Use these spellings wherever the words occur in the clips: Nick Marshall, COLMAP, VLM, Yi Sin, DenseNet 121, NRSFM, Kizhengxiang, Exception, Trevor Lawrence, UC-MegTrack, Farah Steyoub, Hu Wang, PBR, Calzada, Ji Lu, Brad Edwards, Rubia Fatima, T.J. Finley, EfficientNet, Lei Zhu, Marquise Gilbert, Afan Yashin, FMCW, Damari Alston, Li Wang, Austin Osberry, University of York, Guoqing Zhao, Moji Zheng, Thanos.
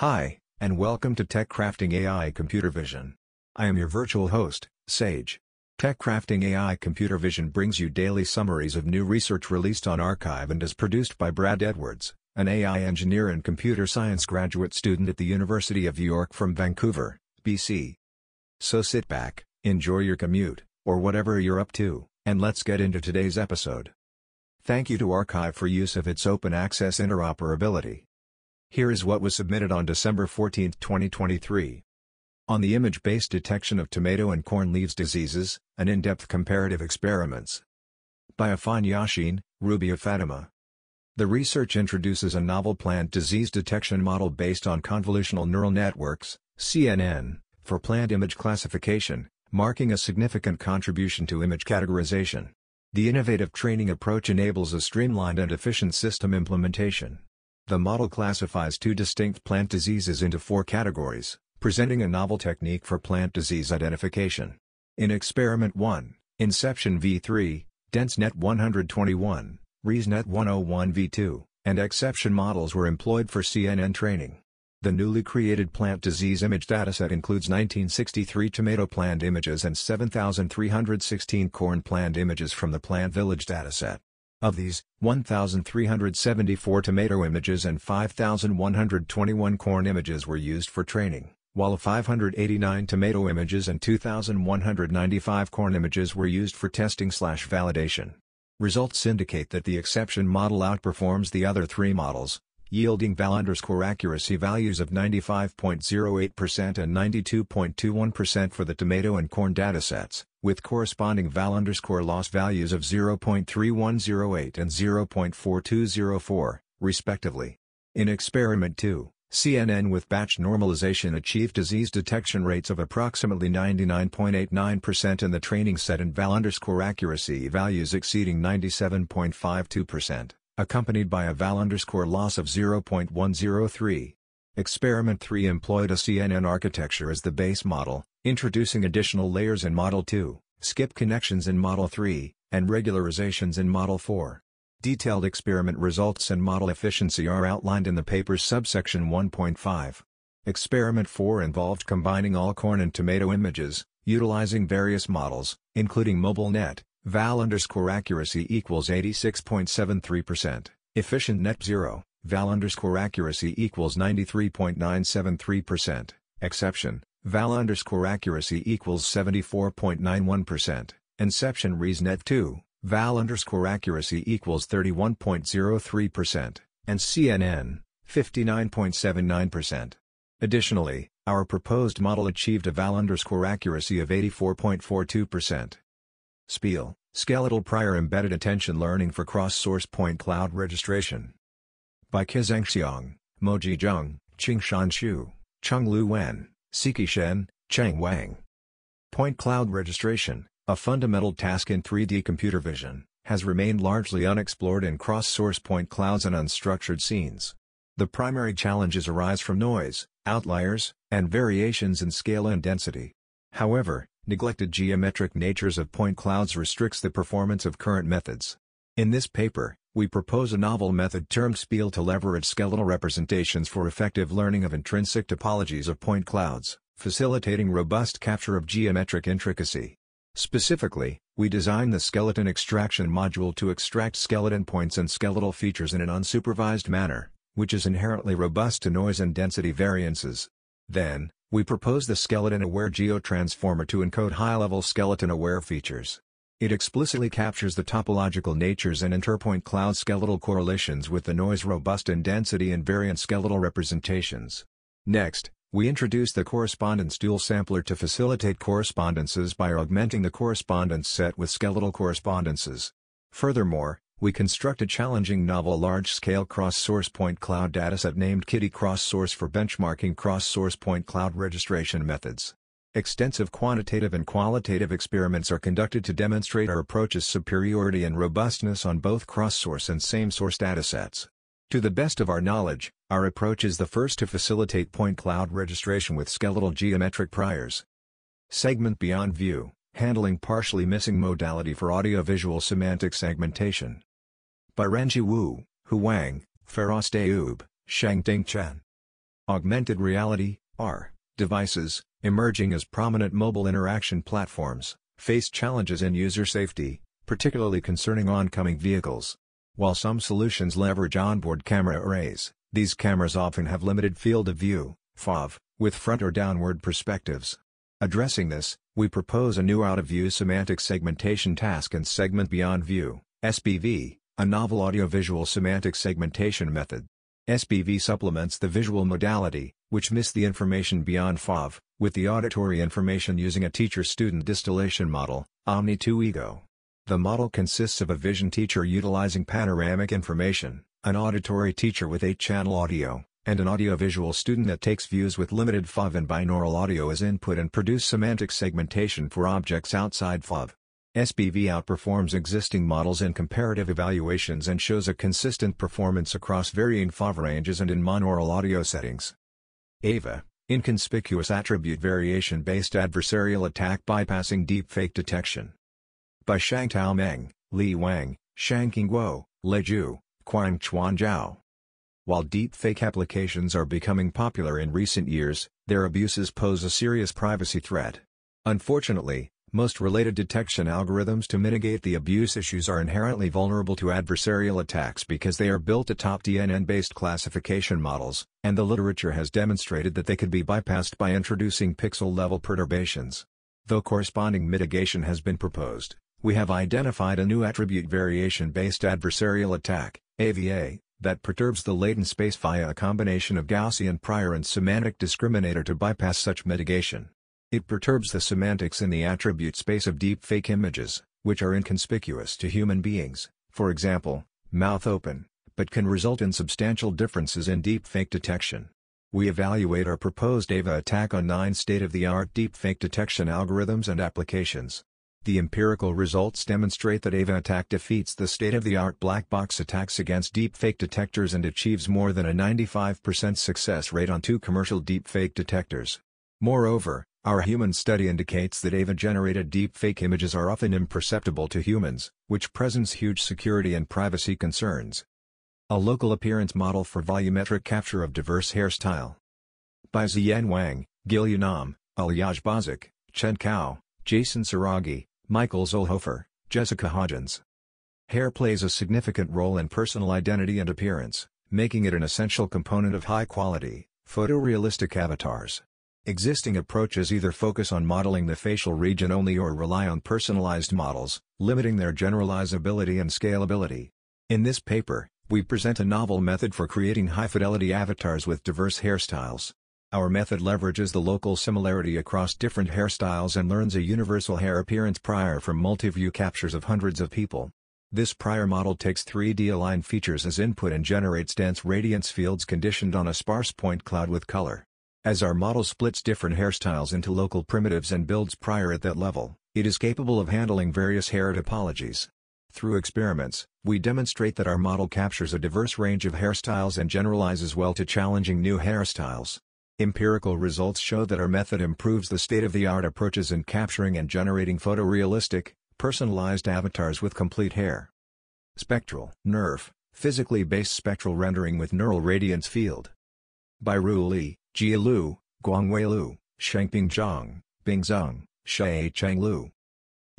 Hi, and welcome to Tech Crafting AI Computer Vision. I am your virtual host, Sage. Tech Crafting AI Computer Vision brings you daily summaries of new research released on Archive and is produced by Brad Edwards, an AI engineer and computer science graduate student at the University of York from Vancouver, BC. So sit back, enjoy your commute, or whatever you're up to, and let's get into today's episode. Thank you to Archive for use of its open access interoperability. Here is what was submitted on December 14, 2023. On the image-based detection of tomato and corn leaves diseases, an in-depth comparative experiments. By Afan Yashin, Rubia Fatima. The research introduces a novel plant disease detection model based on convolutional neural networks, CNN, for plant image classification, marking a significant contribution to image categorization. The innovative training approach enables a streamlined and efficient system implementation. The model classifies two distinct plant diseases into four categories, presenting a novel technique for plant disease identification. In Experiment 1, Inception v3, DenseNet 121, ResNet 101 v2, and Exception models were employed for CNN training. The newly created plant disease image dataset includes 1963 tomato plant images and 7,316 corn plant images from the Plant Village dataset. Of these, 1,374 tomato images and 5,121 corn images were used for training, while 589 tomato images and 2,195 corn images were used for testing/validation. Results indicate that the exception model outperforms the other three models, yielding val_accuracy values of 95.08% and 92.21% for the tomato and corn datasets, with corresponding val_loss values of 0.3108 and 0.4204, respectively. In Experiment 2, CNN with batch normalization achieved disease detection rates of approximately 99.89% in the training set and val_accuracy values exceeding 97.52%, accompanied by a val_loss of 0.103. Experiment 3 employed a CNN architecture as the base model, introducing additional layers in Model 2, skip connections in Model 3, and regularizations in Model 4. Detailed experiment results and model efficiency are outlined in the paper's subsection 1.5. Experiment 4 involved combining all corn and tomato images, utilizing various models, including MobileNet, val_accuracy equals 86.73%, efficient net 0, val_accuracy equals 93.973%, exception, val_accuracy equals 74.91%, inception ResNet 2, val_accuracy equals 31.03%, and CNN, 59.79%. Additionally, our proposed model achieved a val_accuracy of 84.42%. Spiel, Skeletal Prior Embedded Attention Learning for Cross-Source Point Cloud Registration. By Kizhengxiang, Moji Zheng, Qing Shanxu, Cheng Lu Wen, Siki Shen, Chang Wang. Point cloud registration, a fundamental task in 3D computer vision, has remained largely unexplored in cross-source point clouds and unstructured scenes. The primary challenges arise from noise, outliers, and variations in scale and density. However, neglected geometric natures of point clouds restricts the performance of current methods. In this paper, we propose a novel method termed Spiel to leverage skeletal representations for effective learning of intrinsic topologies of point clouds, facilitating robust capture of geometric intricacy. Specifically, we design the skeleton extraction module to extract skeleton points and skeletal features in an unsupervised manner, which is inherently robust to noise and density variances. Then, we propose the skeleton-aware geotransformer to encode high-level skeleton-aware features. It explicitly captures the topological natures and interpoint cloud skeletal correlations with the noise-robust and density-invariant skeletal representations. Next, we introduce the correspondence dual sampler to facilitate correspondences by augmenting the correspondence set with skeletal correspondences. Furthermore, we construct a challenging novel large-scale cross-source point cloud dataset named Kitty Cross Source for benchmarking cross-source point cloud registration methods. Extensive quantitative and qualitative experiments are conducted to demonstrate our approach's superiority and robustness on both cross-source and same-source datasets. To the best of our knowledge, our approach is the first to facilitate point cloud registration with skeletal geometric priors. Segment Beyond View, Handling Partially Missing Modality for Audiovisual Semantic Segmentation. By Ranji Wu, Hu Wang, Farah Steyoub, Shang Ding Chen. augmented reality (AR) devices, emerging as prominent mobile interaction platforms, face challenges in user safety, particularly concerning oncoming vehicles. While some solutions leverage onboard camera arrays, these cameras often have limited field of view (FOV), with front or downward perspectives. Addressing this, we propose a new out-of-view semantic segmentation task and segment beyond view (SBV), a novel audiovisual semantic segmentation method. SBV supplements the visual modality, which missed the information beyond FOV, with the auditory information using a teacher-student distillation model, Omni2Ego. The model consists of a vision teacher utilizing panoramic information, an auditory teacher with 8-channel audio, and an audiovisual student that takes views with limited FOV and binaural audio as input and produce semantic segmentation for objects outside FOV. SBV outperforms existing models in comparative evaluations and shows a consistent performance across varying FOV ranges and in monaural audio settings. AVA, inconspicuous attribute variation-based adversarial attack bypassing deepfake detection. By Shangtao Meng, Li Wang, Shang Qingguo, Lei Zhu, Quang Chuan Zhao. While deepfake applications are becoming popular in recent years, their abuses pose a serious privacy threat. Unfortunately, most related detection algorithms to mitigate the abuse issues are inherently vulnerable to adversarial attacks because they are built atop DNN-based classification models, and the literature has demonstrated that they could be bypassed by introducing pixel-level perturbations. Though corresponding mitigation has been proposed, we have identified a new attribute variation-based adversarial attack (AVA) that perturbs the latent space via a combination of Gaussian prior and semantic discriminator to bypass such mitigation. It perturbs the semantics in the attribute space of deepfake images, which are inconspicuous to human beings, for example, mouth open, but can result in substantial differences in deepfake detection. We evaluate our proposed AVA attack on 9 state-of-the-art deepfake detection algorithms and applications. The empirical results demonstrate that AVA attack defeats the state-of-the-art black box attacks against deepfake detectors and achieves more than a 95% success rate on 2 commercial deepfake detectors. Moreover, our human study indicates that AVA-generated deepfake images are often imperceptible to humans, which presents huge security and privacy concerns. A local appearance model for volumetric capture of diverse hairstyle. By Ziyan Wang, Gil Yunam, Aliaj Bazik, Chen Cao, Jason Saragi, Michael Zollhofer, Jessica Hodgins. Hair plays a significant role in personal identity and appearance, making it an essential component of high-quality, photorealistic avatars. Existing approaches either focus on modeling the facial region only or rely on personalized models, limiting their generalizability and scalability. In this paper, we present a novel method for creating high-fidelity avatars with diverse hairstyles. Our method leverages the local similarity across different hairstyles and learns a universal hair appearance prior from multi-view captures of hundreds of people. This prior model takes 3D-aligned features as input and generates dense radiance fields conditioned on a sparse point cloud with color. As our model splits different hairstyles into local primitives and builds prior at that level, it is capable of handling various hair topologies. Through experiments, we demonstrate that our model captures a diverse range of hairstyles and generalizes well to challenging new hairstyles. Empirical results show that our method improves the state-of-the-art approaches in capturing and generating photorealistic, personalized avatars with complete hair. Spectral NERF, physically-based spectral rendering with neural radiance field. By Ru Li, Ji Lu, Guangwei Lu, Shengping Zhang, Bing Zhang, Shai Cheng Lu.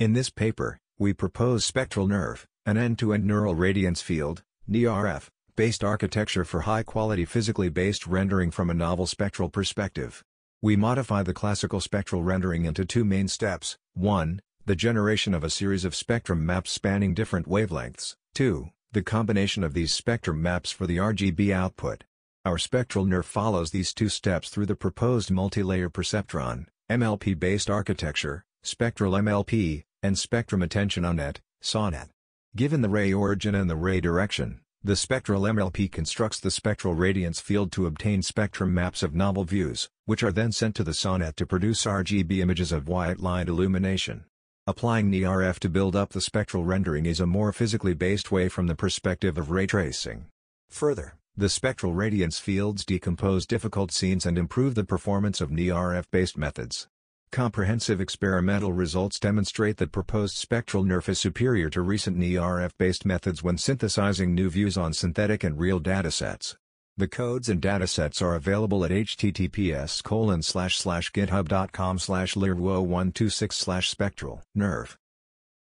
In this paper, we propose spectral NERF, an end-to-end neural radiance field, NERF, based architecture for high-quality physically-based rendering from a novel spectral perspective. We modify the classical spectral rendering into 2 main steps: 1. The generation of a series of spectrum maps spanning different wavelengths, 2. The combination of these spectrum maps for the RGB output. Our spectral NERF follows these 2 steps through the proposed multi-layer perceptron, MLP-based architecture, spectral MLP, and spectrum attention on-net, SONET. Given the ray origin and the ray direction, the spectral MLP constructs the spectral radiance field to obtain spectrum maps of novel views, which are then sent to the SONET to produce RGB images of white-light illumination. Applying NERF to build up the spectral rendering is a more physically-based way from the perspective of ray tracing. Further, the spectral radiance fields decompose difficult scenes and improve the performance of NERF-based methods. Comprehensive experimental results demonstrate that proposed spectral NERF is superior to recent NERF-based methods when synthesizing new views on synthetic and real datasets. The codes and datasets are available at https://github.com/lirwo126/spectral/nerve.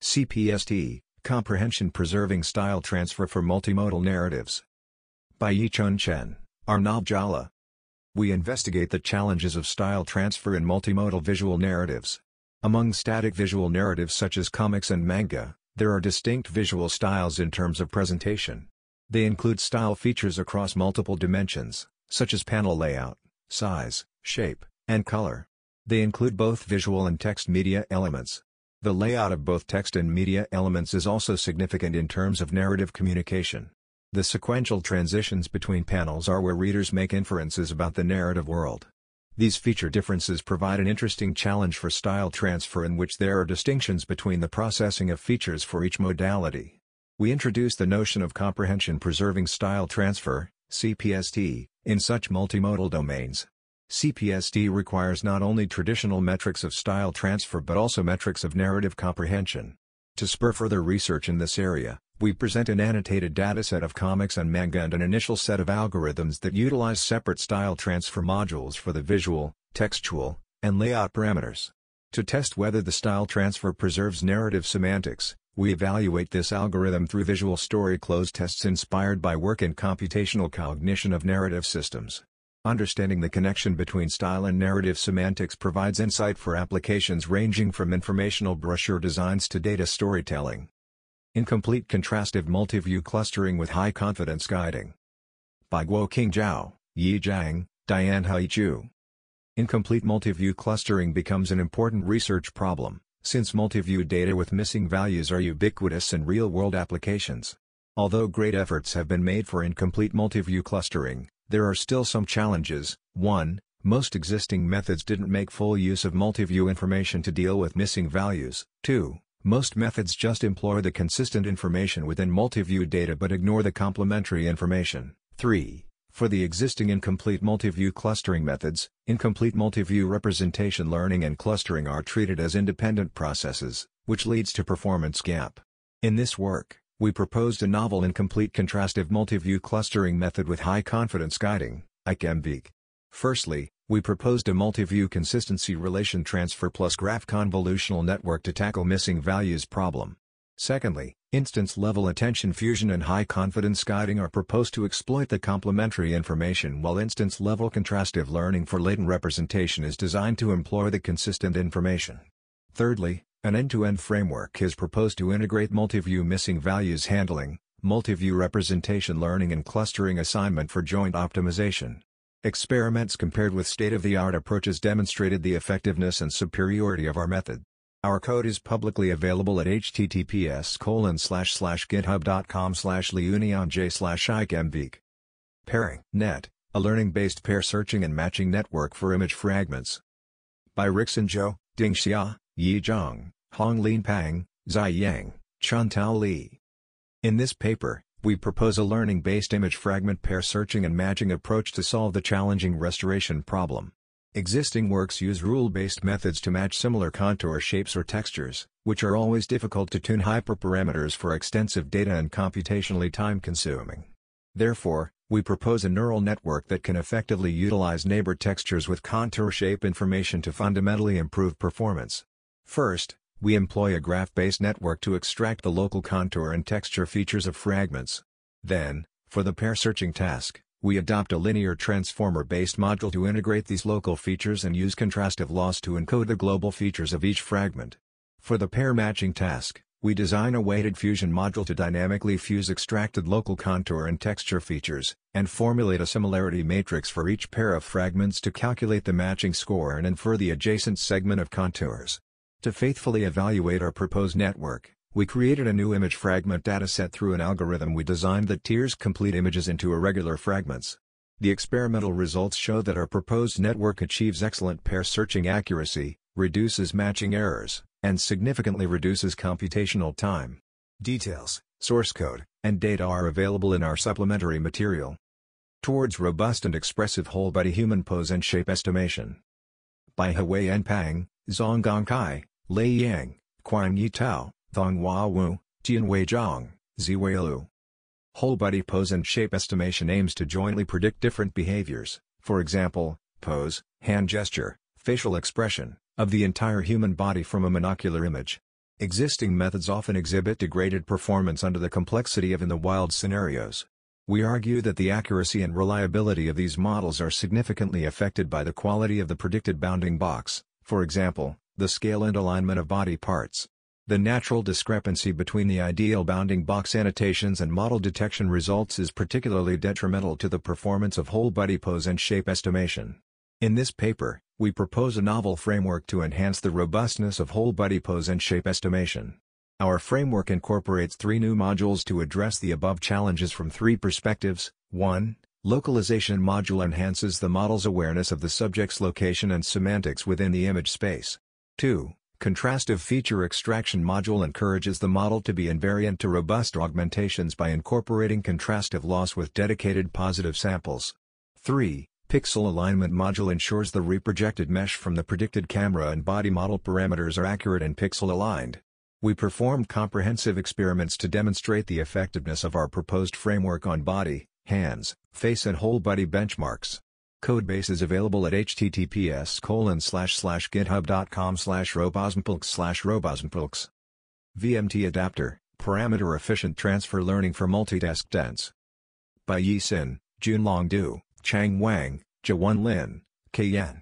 CPST, Comprehension Preserving Style Transfer for Multimodal Narratives. By Yichun Chen, Arnab Jalla. We investigate the challenges of style transfer in multimodal visual narratives. Among static visual narratives such as comics and manga, there are distinct visual styles in terms of presentation. They include style features across multiple dimensions, such as panel layout, size, shape, and color. They include both visual and text media elements. The layout of both text and media elements is also significant in terms of narrative communication. The sequential transitions between panels are where readers make inferences about the narrative world. These feature differences provide an interesting challenge for style transfer, in which there are distinctions between the processing of features for each modality. We introduce the notion of comprehension-preserving style transfer (CPST) in such multimodal domains. CPST requires not only traditional metrics of style transfer but also metrics of narrative comprehension. To spur further research in this area, we present an annotated dataset of comics and manga and an initial set of algorithms that utilize separate style transfer modules for the visual, textual, and layout parameters. To test whether the style transfer preserves narrative semantics, we evaluate this algorithm through visual story close tests inspired by work in computational cognition of narrative systems. Understanding the connection between style and narrative semantics provides insight for applications ranging from informational brochure designs to data storytelling. Incomplete contrastive multiview clustering with high confidence guiding. By Guoqing Zhao, Yi Zhang, Diane Haichu. Incomplete multiview clustering becomes an important research problem, since multiview data with missing values are ubiquitous in real-world applications. Although great efforts have been made for incomplete multiview clustering, there are still some challenges. 1. Most existing methods didn't make full use of multiview information to deal with missing values. 2. Most methods just employ the consistent information within multiview data but ignore the complementary information. 3. For the existing incomplete multiview clustering methods, incomplete multiview representation learning and clustering are treated as independent processes, which leads to performance gap. In this work, we proposed a novel incomplete contrastive multiview clustering method with high confidence guiding, ICMVIG. Firstly, we proposed a multiview consistency relation transfer plus graph convolutional network to tackle missing values problem. Secondly, instance-level attention fusion and high-confidence guiding are proposed to exploit the complementary information, while instance-level contrastive learning for latent representation is designed to employ the consistent information. Thirdly, an end-to-end framework is proposed to integrate multiview missing values handling, multiview representation learning and clustering assignment for joint optimization. Experiments compared with state-of-the-art approaches demonstrated the effectiveness and superiority of our method. Our code is publicly available at https://github.com/liunionj/icmvig. Pairing Net, a learning-based pair searching and matching network for image fragments. By Rixin Zhou, Dingxia, Yi Zhang, Honglin Pang, Zai Yang, Chantao Li. In this paper, we propose a learning-based image fragment pair searching and matching approach to solve the challenging restoration problem. Existing works use rule-based methods to match similar contour shapes or textures, which are always difficult to tune hyperparameters for extensive data and computationally time-consuming. Therefore, we propose a neural network that can effectively utilize neighbor textures with contour shape information to fundamentally improve performance. First, we employ a graph-based network to extract the local contour and texture features of fragments. Then, for the pair searching task, we adopt a linear transformer-based module to integrate these local features and use contrastive loss to encode the global features of each fragment. For the pair matching task, we design a weighted fusion module to dynamically fuse extracted local contour and texture features, and formulate a similarity matrix for each pair of fragments to calculate the matching score and infer the adjacent segment of contours. To faithfully evaluate our proposed network, we created a new image fragment dataset through an algorithm we designed that tiers complete images into irregular fragments. The experimental results show that our proposed network achieves excellent pair searching accuracy, reduces matching errors, and significantly reduces computational time. Details, source code, and data are available in our supplementary material. Towards robust and expressive whole-body human pose and shape estimation. By Hui N. Pang, Zhong Gongkai, Lei Yang, Quan Yi Tao, Thonghua Wu, Tianwei Zhang, Ziwei Lu. Whole body pose and shape estimation aims to jointly predict different behaviors, for example, pose, hand gesture, facial expression, of the entire human body from a monocular image. Existing methods often exhibit degraded performance under the complexity of in-the-wild scenarios. We argue that the accuracy and reliability of these models are significantly affected by the quality of the predicted bounding box, for example, the scale and alignment of body parts. The natural discrepancy between the ideal bounding box annotations and model detection results is particularly detrimental to the performance of whole-body pose and shape estimation. In this paper, we propose a novel framework to enhance the robustness of whole-body pose and shape estimation. Our framework incorporates three new modules to address the above challenges from three perspectives. 1. Localization module enhances the model's awareness of the subject's location and semantics within the image space. 2. Contrastive feature extraction module encourages the model to be invariant to robust augmentations by incorporating contrastive loss with dedicated positive samples. 3. Pixel alignment module ensures the reprojected mesh from the predicted camera and body model parameters are accurate and pixel aligned. We performed comprehensive experiments to demonstrate the effectiveness of our proposed framework on body, hands, face and whole body benchmarks. Codebase is available at https://github.com/robosmpulks/robosmpulks. VMT adapter, parameter efficient transfer learning for multitask dense. By Yi Sin, Junlong Du, Chang Wang, Jiwon Lin, K.N.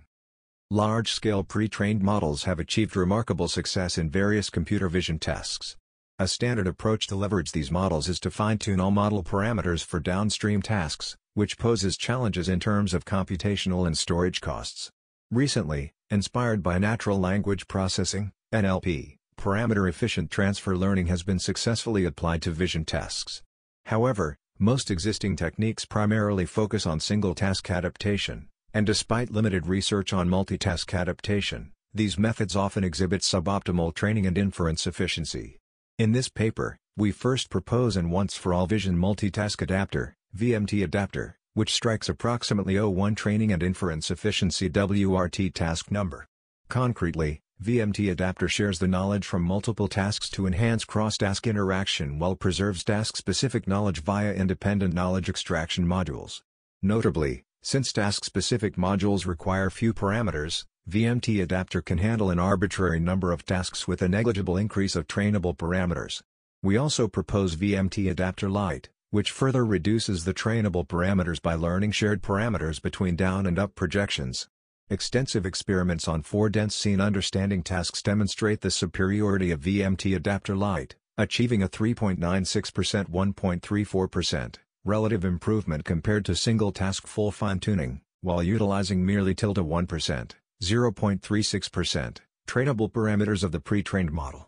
Large-scale pre-trained models have achieved remarkable success in various computer vision tasks. A standard approach to leverage these models is to fine-tune all model parameters for downstream tasks, which poses challenges in terms of computational and storage costs. Recently, inspired by natural language processing (NLP), parameter-efficient transfer learning has been successfully applied to vision tasks. However, most existing techniques primarily focus on single-task adaptation, and despite limited research on multitask adaptation, these methods often exhibit suboptimal training and inference efficiency. In this paper, we first propose an once-for-all vision multitask adapter, VMT adapter, which strikes approximately 0.1 training and inference efficiency WRT task number. Concretely, VMT adapter shares the knowledge from multiple tasks to enhance cross-task interaction while preserves task-specific knowledge via independent knowledge extraction modules. Notably, since task-specific modules require few parameters, VMT adapter can handle an arbitrary number of tasks with a negligible increase of trainable parameters. We also propose VMT adapter light, which further reduces the trainable parameters by learning shared parameters between down and up projections. Extensive experiments on four dense scene understanding tasks demonstrate the superiority of VMT adapter light, achieving a 3.96% 1.34% relative improvement compared to single task full fine-tuning, while utilizing merely 1% 0.36% trainable parameters of the pre-trained model.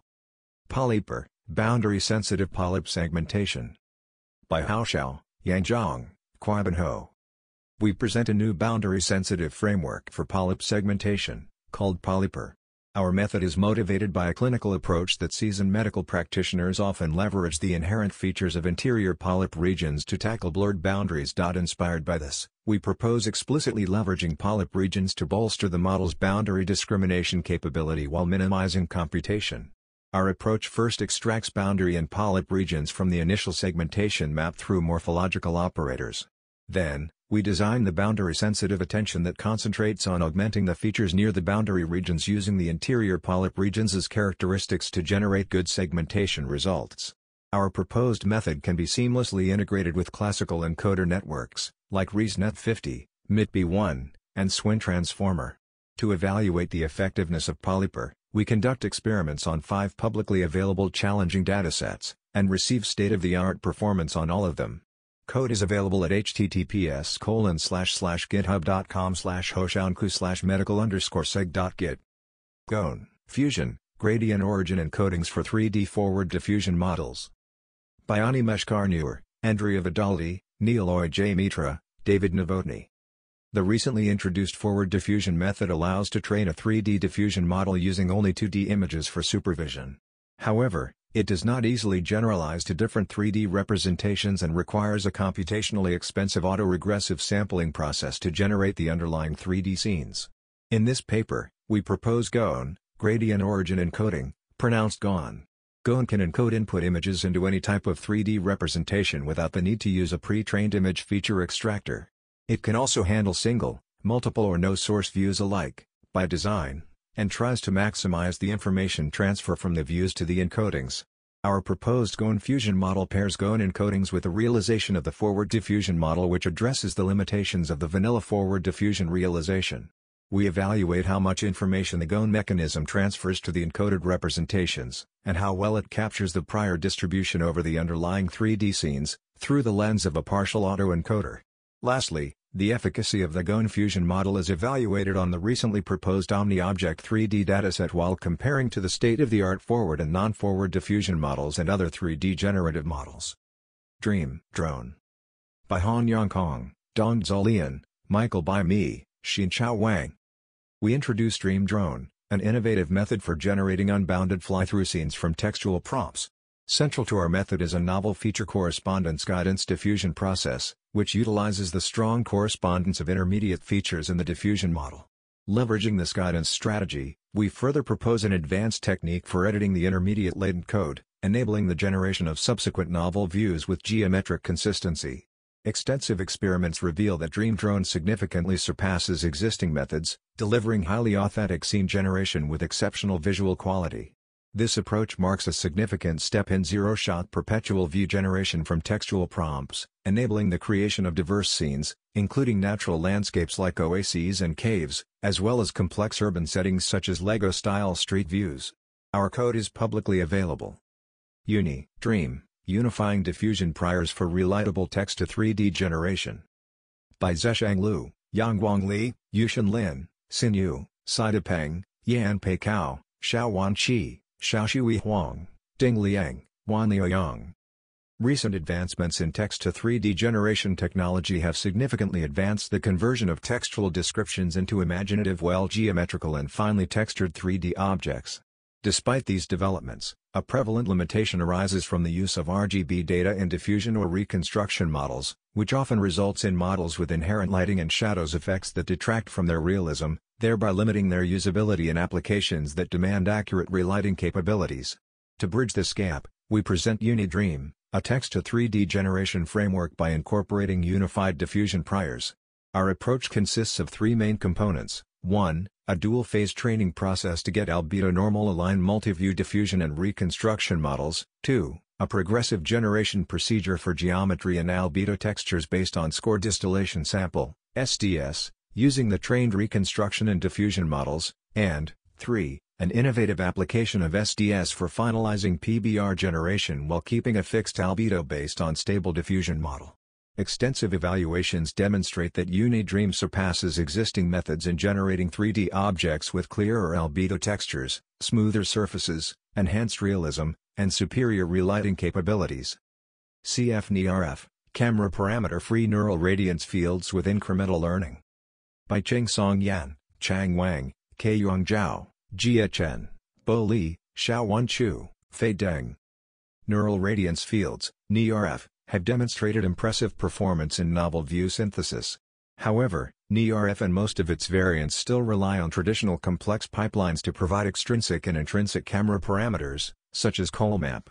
Polyper, boundary-sensitive polyp segmentation. By Haoxiao, Yangzhong, Kuai-bin Ho. We present a new boundary-sensitive framework for polyp segmentation, called Polyper. Our method is motivated by a clinical approach that seasoned medical practitioners often leverage the inherent features of interior polyp regions to tackle blurred boundaries. Inspired by this, we propose explicitly leveraging polyp regions to bolster the model's boundary discrimination capability while minimizing computation. Our approach first extracts boundary and polyp regions from the initial segmentation map through morphological operators. Then, we design the boundary-sensitive attention that concentrates on augmenting the features near the boundary regions using the interior polyp regions as characteristics to generate good segmentation results. Our proposed method can be seamlessly integrated with classical encoder networks, like ResNet 50, MITB1, and SWIN Transformer. To evaluate the effectiveness of Polyper, we conduct experiments on 5 publicly available challenging datasets, and receive state-of-the-art performance on all of them. Code is available at https://github.com/hoshaunku/medical_seg.git. Gone, Fusion, Gradient Origin Encodings for 3D Forward Diffusion Models. By Animesh Karnur, Andrea Vidaldi, Neeloy J. Mitra, David Novotny. The recently introduced forward diffusion method allows to train a 3D diffusion model using only 2D images for supervision. However, it does not easily generalize to different 3D representations and requires a computationally expensive autoregressive sampling process to generate the underlying 3D scenes. In this paper, we propose GONE, Gradient Origin Encoding, pronounced GONE. Goan can encode input images into any type of 3D representation without the need to use a pre-trained image feature extractor. It can also handle single, multiple or no source views alike, by design, and tries to maximize the information transfer from the views to the encodings. Our proposed Goan fusion model pairs Goan encodings with the realization of the forward diffusion model, which addresses the limitations of the vanilla forward diffusion realization. We evaluate how much information the Goan mechanism transfers to the encoded representations, and how well it captures the prior distribution over the underlying 3D scenes, through the lens of a partial autoencoder. Lastly, the efficacy of the Goan fusion model is evaluated on the recently proposed Omni-Object 3D dataset while comparing to the state-of-the-art forward and non-forward diffusion models and other 3D generative models. Dream Drone. By Han Yongkong, Dong Zolian, Michael Bai Mi, Xin Chao Wang. We introduce Dream Drone, an innovative method for generating unbounded fly-through scenes from textual prompts. Central to our method is a novel feature correspondence guidance diffusion process, which utilizes the strong correspondence of intermediate features in the diffusion model. Leveraging this guidance strategy, we further propose an advanced technique for editing the intermediate latent code, enabling the generation of subsequent novel views with geometric consistency. Extensive experiments reveal that Dream Drone significantly surpasses existing methods, delivering highly authentic scene generation with exceptional visual quality. This approach marks a significant step in zero-shot perpetual view generation from textual prompts, enabling the creation of diverse scenes, including natural landscapes like oases and caves, as well as complex urban settings such as Lego-style street views. Our code is publicly available. Uni Dream. Unifying diffusion priors for relatable text to 3D generation. By Zeshang Lu, Yangguang Li, Yushin Lin, Xin Yu, Saida Peng, Yan Pei Cao, Xiao Wan Qi, Xiao Shui Huang, Ding Liang, Wan Liuyang. Recent advancements in text to 3D generation technology have significantly advanced the conversion of textual descriptions into imaginative, well-geometrical and finely textured 3D objects. Despite these developments, a prevalent limitation arises from the use of RGB data in diffusion or reconstruction models, which often results in models with inherent lighting and shadows effects that detract from their realism, thereby limiting their usability in applications that demand accurate relighting capabilities. To bridge this gap, we present UniDream, a text-to-3D generation framework by incorporating unified diffusion priors. Our approach consists of three main components. 1. A dual-phase training process to get albedo normal aligned multi-view diffusion and reconstruction models. 2. A progressive generation procedure for geometry and albedo textures based on score distillation sample, SDS, using the trained reconstruction and diffusion models. And 3. An innovative application of SDS for finalizing PBR generation while keeping a fixed albedo based on stable diffusion model. Extensive evaluations demonstrate that UniDream surpasses existing methods in generating 3D objects with clearer albedo textures, smoother surfaces, enhanced realism, and superior relighting capabilities. CFNERF, Camera Parameter-Free Neural Radiance Fields with Incremental Learning. By Chengsong Yan, Chang Wang, Keiyang Zhao, Jia Chen, Bo Li, Xiaowan Chu, Fei Deng. Neural Radiance Fields, NERF, have demonstrated impressive performance in novel view synthesis. However, NERF and most of its variants still rely on traditional complex pipelines to provide extrinsic and intrinsic camera parameters, such as COLMAP.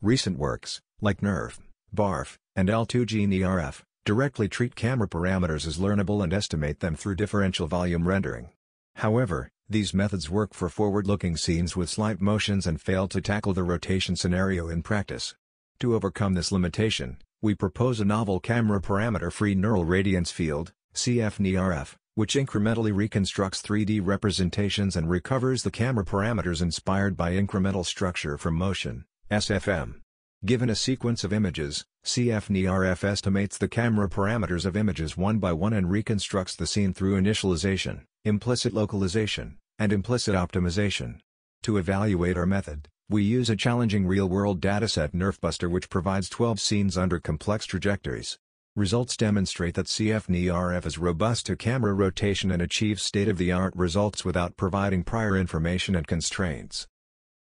Recent works, like NERF, BARF, and L2G NERF, directly treat camera parameters as learnable and estimate them through differential volume rendering. However, these methods work for forward-looking scenes with slight motions and fail to tackle the rotation scenario in practice. To overcome this limitation, we propose a novel camera parameter-free neural radiance field, CFNERF, which incrementally reconstructs 3D representations and recovers the camera parameters inspired by incremental structure from motion, SFM. Given a sequence of images, CFNERF estimates the camera parameters of images one by one and reconstructs the scene through initialization, implicit localization, and implicit optimization. To evaluate our method, we use a challenging real-world dataset NERFbuster, which provides 12 scenes under complex trajectories. Results demonstrate that CFNERF is robust to camera rotation and achieves state-of-the-art results without providing prior information and constraints.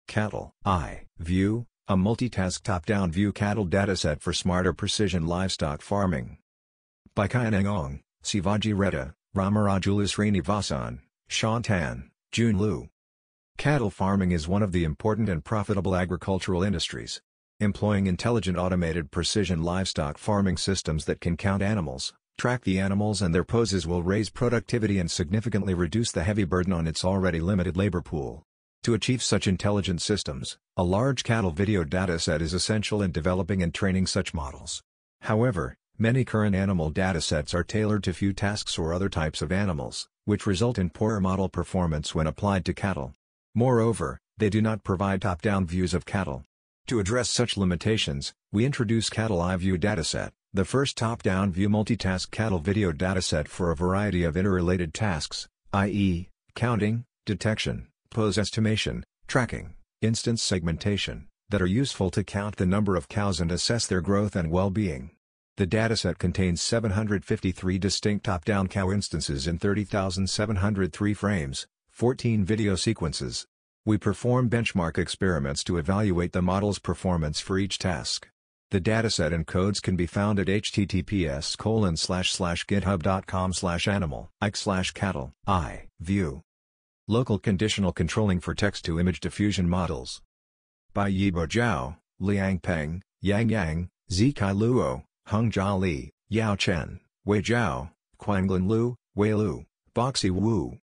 Cattle Eye View, a multitask top-down view cattle dataset for smarter precision livestock farming. By Kainangong, Sivaji Redda, Ramarajulis Srinivasan, Shantan, Jun Lu. Cattle farming is one of the important and profitable agricultural industries. Employing intelligent automated precision livestock farming systems that can count animals, track the animals and their poses will raise productivity and significantly reduce the heavy burden on its already limited labor pool. To achieve such intelligent systems, a large cattle video dataset is essential in developing and training such models. However, many current animal datasets are tailored to few tasks or other types of animals, which result in poorer model performance when applied to cattle. Moreover, they do not provide top-down views of cattle. To address such limitations, we introduce Cattle iView dataset, the first top-down view multitask cattle video dataset for a variety of interrelated tasks, i.e., counting, detection, pose estimation, tracking, instance segmentation, that are useful to count the number of cows and assess their growth and well-being. The dataset contains 753 distinct top-down cow instances in 30,703 frames, 14 video sequences. We perform benchmark experiments to evaluate the model's performance for each task. The dataset and codes can be found at https://github.com/animal/cattle-i-view. Local conditional controlling for text-to-image diffusion models. By Yibo Zhao, Liang Peng, Yang Yang, Zikai Luo, Hongzha Li, Yao Chen, Wei Zhao, Quanglin Lu, Wei Lu, Boxi Wu.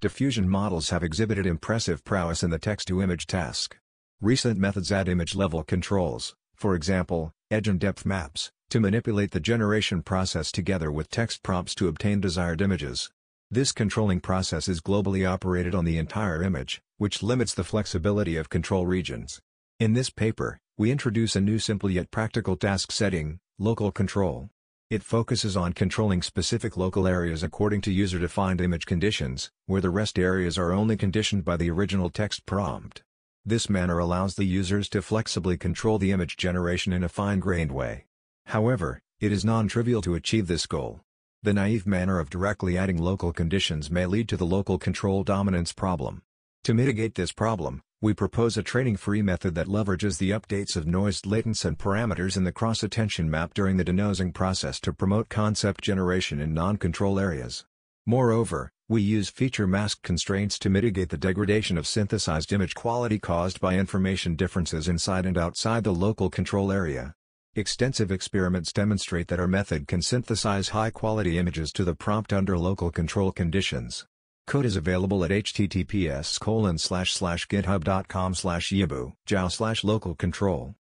Diffusion models have exhibited impressive prowess in the text-to-image task. Recent methods add image-level controls, for example, edge and depth maps, to manipulate the generation process together with text prompts to obtain desired images. This controlling process is globally operated on the entire image, which limits the flexibility of control regions. In this paper, we introduce a new simple yet practical task setting, local control. It focuses on controlling specific local areas according to user-defined image conditions, where the rest areas are only conditioned by the original text prompt. This manner allows the users to flexibly control the image generation in a fine-grained way. However, it is non-trivial to achieve this goal. The naive manner of directly adding local conditions may lead to the local control dominance problem. To mitigate this problem, we propose a training-free method that leverages the updates of noise latents and parameters in the cross-attention map during the denosing process to promote concept generation in non-control areas. Moreover, we use feature mask constraints to mitigate the degradation of synthesized image quality caused by information differences inside and outside the local control area. Extensive experiments demonstrate that our method can synthesize high-quality images to the prompt under local control conditions. Code is available at https://github.com/yibo-jiao/local-control.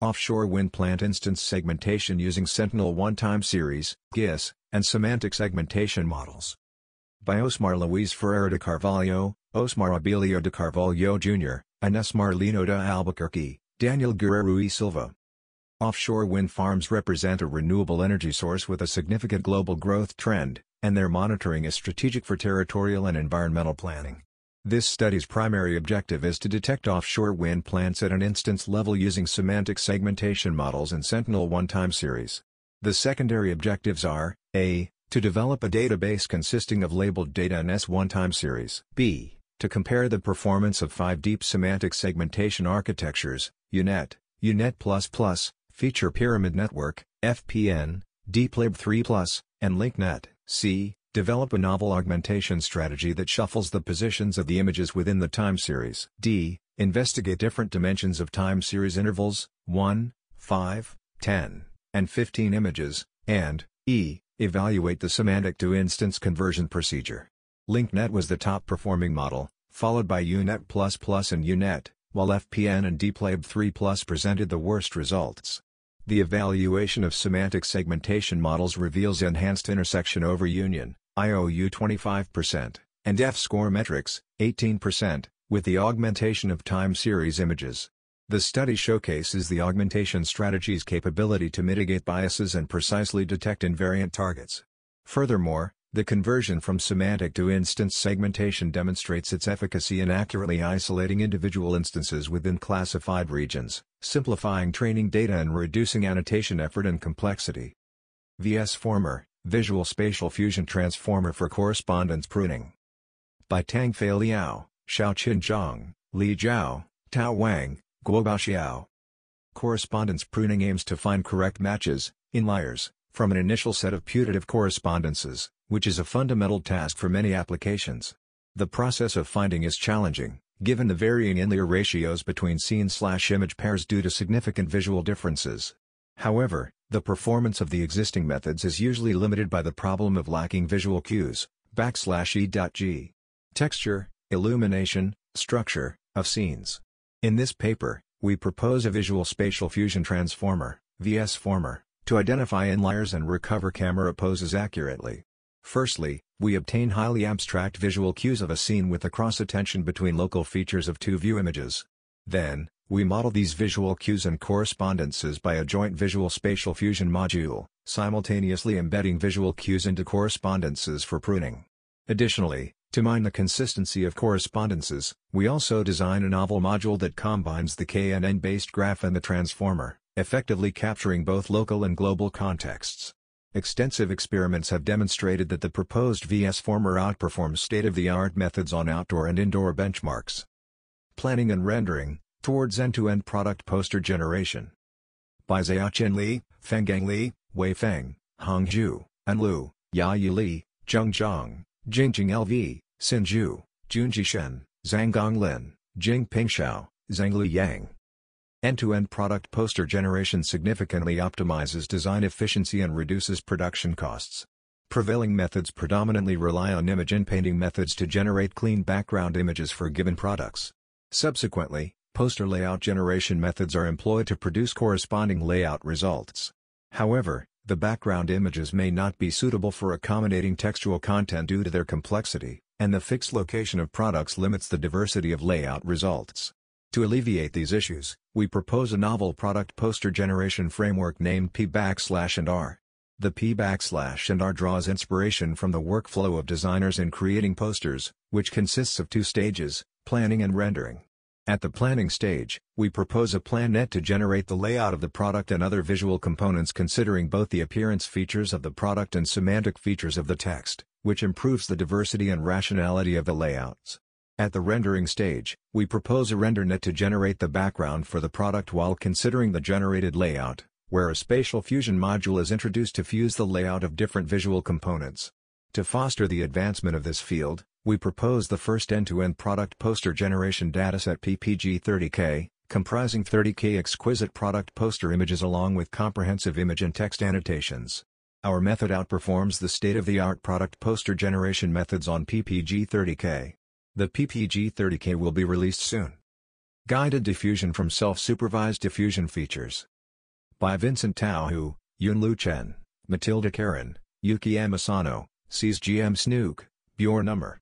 Offshore wind plant instance segmentation using Sentinel one-time series, GIS, and semantic segmentation models. By Osmar Luis Ferreira de Carvalho, Osmar Abelio de Carvalho Jr., Inés Marlino de Albuquerque, Daniel Guerrero y Silva. Offshore wind farms represent a renewable energy source with a significant global growth trend, and their monitoring is strategic for territorial and environmental planning. This study's primary objective is to detect offshore wind plants at an instance level using semantic segmentation models and Sentinel one-time series. The secondary objectives are, a. to develop a database consisting of labeled data in S one-time series, b. to compare the performance of 5 deep semantic segmentation architectures, UNET, UNET++, Feature Pyramid Network, FPN, DeepLab3+, and LinkNet. C. Develop a novel augmentation strategy that shuffles the positions of the images within the time series. D. Investigate different dimensions of time series intervals, 1, 5, 10, and 15 images, and E. Evaluate the semantic-to-instance conversion procedure. LinkNet was the top-performing model, followed by UNET++ and UNET, while FPN and DeepLab3+ presented the worst results. The evaluation of semantic segmentation models reveals enhanced intersection over union, IOU 25%, and F-score metrics, 18%, with the augmentation of time series images. The study showcases the augmentation strategy's capability to mitigate biases and precisely detect invariant targets. Furthermore, the conversion from semantic to instance segmentation demonstrates its efficacy in accurately isolating individual instances within classified regions, simplifying training data and reducing annotation effort and complexity. VS-Former, Visual Spatial Fusion Transformer for Correspondence Pruning. By Tangfei Liao, Xiaoqin Zhang, Li Zhao, Tao Wang, Guobao Xiao. Correspondence pruning aims to find correct matches, inliers, from an initial set of putative correspondences, which is a fundamental task for many applications. The process of finding is challenging, given the varying inlier ratios between scene/image pairs due to significant visual differences. However, the performance of the existing methods is usually limited by the problem of lacking visual cues, \e.g. texture, illumination, structure, of scenes. In this paper, we propose a visual spatial fusion transformer, VS-former, to identify inliers and recover camera poses accurately. Firstly, we obtain highly abstract visual cues of a scene with a cross-attention between local features of two view images. Then, we model these visual cues and correspondences by a joint visual spatial fusion module, simultaneously embedding visual cues into correspondences for pruning. Additionally, to mine the consistency of correspondences, we also design a novel module that combines the KNN-based graph and the transformer, effectively capturing both local and global contexts. Extensive experiments have demonstrated that the proposed VS-former outperforms state-of-the-art methods on outdoor and indoor benchmarks. Planning and rendering, towards end-to-end product poster generation. By Xiaochen Li, Fenggang Li, Wei Feng, Hong Zhu, and Lu, Yayi Li, Zheng Zhang, Jingqing LV, Xin Zhu, Junji Shen, Zhanggang Lin, Jingping Xiao, Zhengli Yang. End-to-end product poster generation significantly optimizes design efficiency and reduces production costs. Prevailing methods predominantly rely on image inpainting methods to generate clean background images for given products. Subsequently, poster layout generation methods are employed to produce corresponding layout results. However, the background images may not be suitable for accommodating textual content due to their complexity, and the fixed location of products limits the diversity of layout results. To alleviate these issues, we propose a novel product poster generation framework named P/R. The P/R draws inspiration from the workflow of designers in creating posters, which consists of two stages, planning and rendering. At the planning stage, we propose a PlanNet to generate the layout of the product and other visual components considering both the appearance features of the product and semantic features of the text, which improves the diversity and rationality of the layouts. At the rendering stage, we propose a RenderNet to generate the background for the product while considering the generated layout, where a spatial fusion module is introduced to fuse the layout of different visual components. To foster the advancement of this field, we propose the first end-to-end product poster generation dataset PPG30K, comprising 30K exquisite product poster images along with comprehensive image and text annotations. Our method outperforms the state-of-the-art product poster generation methods on PPG30K. The PPG30K will be released soon. Guided diffusion from self-supervised diffusion features. By Vincent Tao Hu, Yunlu Chen, Matilda Karen, Yuki M. Asano, C's G. M. Snook, Bjorn Nummer.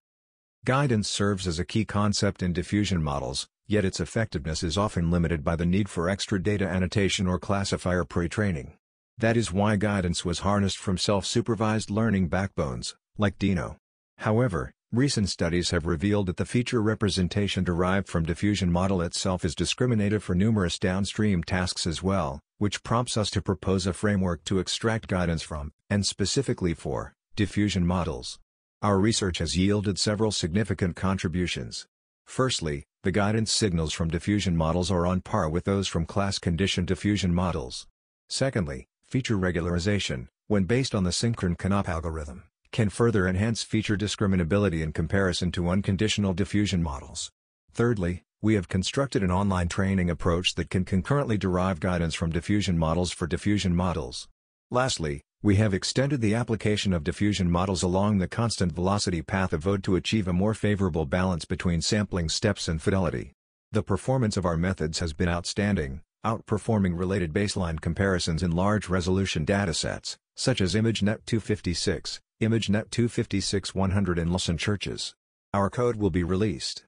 Guidance serves as a key concept in diffusion models, yet its effectiveness is often limited by the need for extra data annotation or classifier pre-training. That is why guidance was harnessed from self-supervised learning backbones, like DeNO. However, recent studies have revealed that the feature representation derived from diffusion model itself is discriminative for numerous downstream tasks as well, which prompts us to propose a framework to extract guidance from, and specifically for, diffusion models. Our research has yielded several significant contributions. Firstly, the guidance signals from diffusion models are on par with those from class-conditioned diffusion models. Secondly, feature regularization, when based on the Synchron-Knopp algorithm, can further enhance feature discriminability in comparison to unconditional diffusion models. Thirdly, we have constructed an online training approach that can concurrently derive guidance from diffusion models for diffusion models. Lastly, we have extended the application of diffusion models along the constant velocity path of ODE to achieve a more favorable balance between sampling steps and fidelity. The performance of our methods has been outstanding, outperforming related baseline comparisons in large resolution datasets, such as ImageNet 256, ImageNet 256-100 and Lawson Churches. Our code will be released.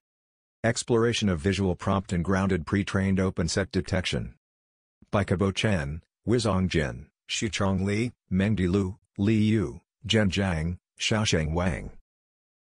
Exploration of visual prompt and grounded pre-trained open set detection. By Kabo Chen, Huizong Jin, Xuchong Li, Mengdi Lu, Li Yu, Zhen Zhang, Xiaosheng Wang.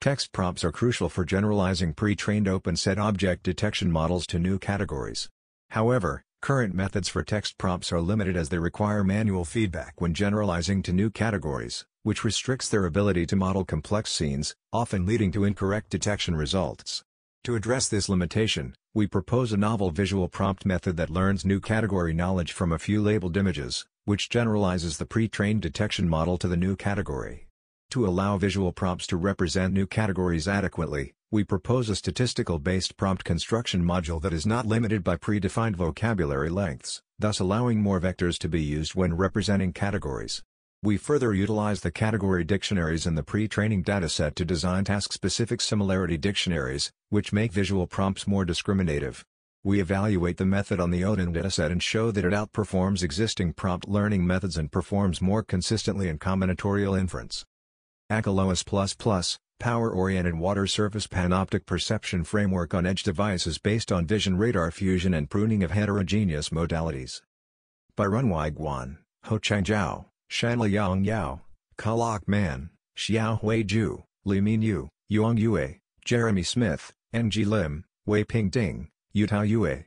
Text prompts are crucial for generalizing pre-trained open set object detection models to new categories. However, current methods for text prompts are limited as they require manual feedback when generalizing to new categories, which restricts their ability to model complex scenes, often leading to incorrect detection results. To address this limitation, we propose a novel visual prompt method that learns new category knowledge from a few labeled images, which generalizes the pre-trained detection model to the new category. To allow visual prompts to represent new categories adequately, We propose a statistical-based prompt construction module that is not limited by predefined vocabulary lengths, thus allowing more vectors to be used when representing categories. We further utilize the category dictionaries in the pre-training dataset to design task-specific similarity dictionaries, which make visual prompts more discriminative. We evaluate the method on the Odin dataset and show that it outperforms existing prompt learning methods and performs more consistently in combinatorial inference. Acaloas++, power-oriented water surface panoptic perception framework on edge devices based on vision radar fusion and pruning of heterogeneous modalities. By Runwai Guan, Ho Changjiao, Shanli Yang Yao, Kalak Man, Xiao Hui Ju, Li Mingyu, Yuang Yue, Jeremy Smith, NG Lim, Wei Ping Ding, Yutao Yue.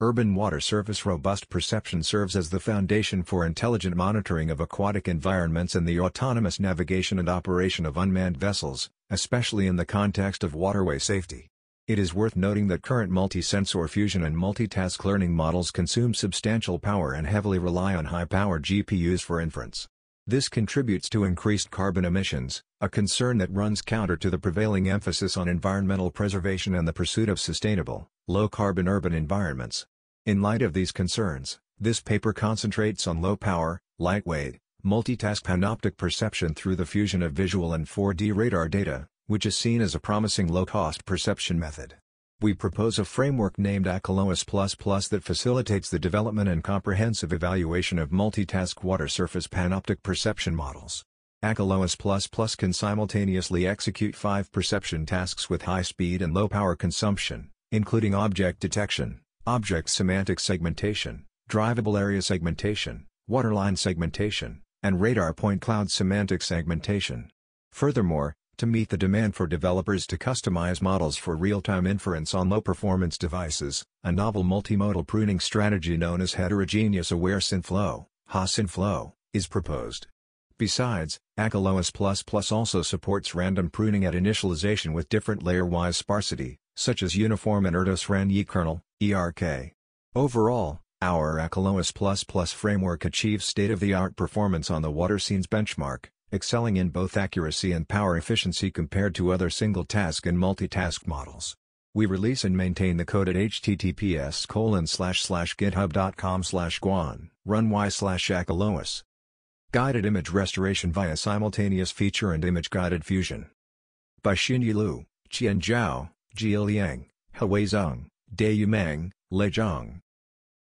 Urban water surface robust perception serves as the foundation for intelligent monitoring of aquatic environments and the autonomous navigation and operation of unmanned vessels, especially in the context of waterway safety. It is worth noting that current multi-sensor fusion and multitask learning models consume substantial power and heavily rely on high-power GPUs for inference. This contributes to increased carbon emissions, a concern that runs counter to the prevailing emphasis on environmental preservation and the pursuit of sustainable, low-carbon urban environments. In light of these concerns, this paper concentrates on low-power, lightweight, multitask panoptic perception through the fusion of visual and 4D radar data, which is seen as a promising low-cost perception method. We propose a framework named Acaloas++ that facilitates the development and comprehensive evaluation of multitask water surface panoptic perception models. Acaloas++ can simultaneously execute 5 perception tasks with high speed and low power consumption, including object detection, object semantic segmentation, drivable area segmentation, waterline segmentation, and radar point cloud semantic segmentation. Furthermore, to meet the demand for developers to customize models for real-time inference on low-performance devices, a novel multimodal pruning strategy known as heterogeneous aware synflow (HASynflow) is proposed. Besides, Acaloas++ also supports random pruning at initialization with different layer-wise sparsity, such as uniform and erdos-ran ekernel (ERK). Overall, our Acaloas++ framework achieves state-of-the-art performance on the water scenes benchmark, excelling in both accuracy and power efficiency compared to other single-task and multitask models. We release and maintain the code at https://github.com/guan/runwai/acaloas. Guided image restoration via simultaneous feature and image-guided fusion. By Xin Yi Lu, Qian Zhao, Ji Liang, Hui Zhang, Dei Yumeng, Lei Zhang.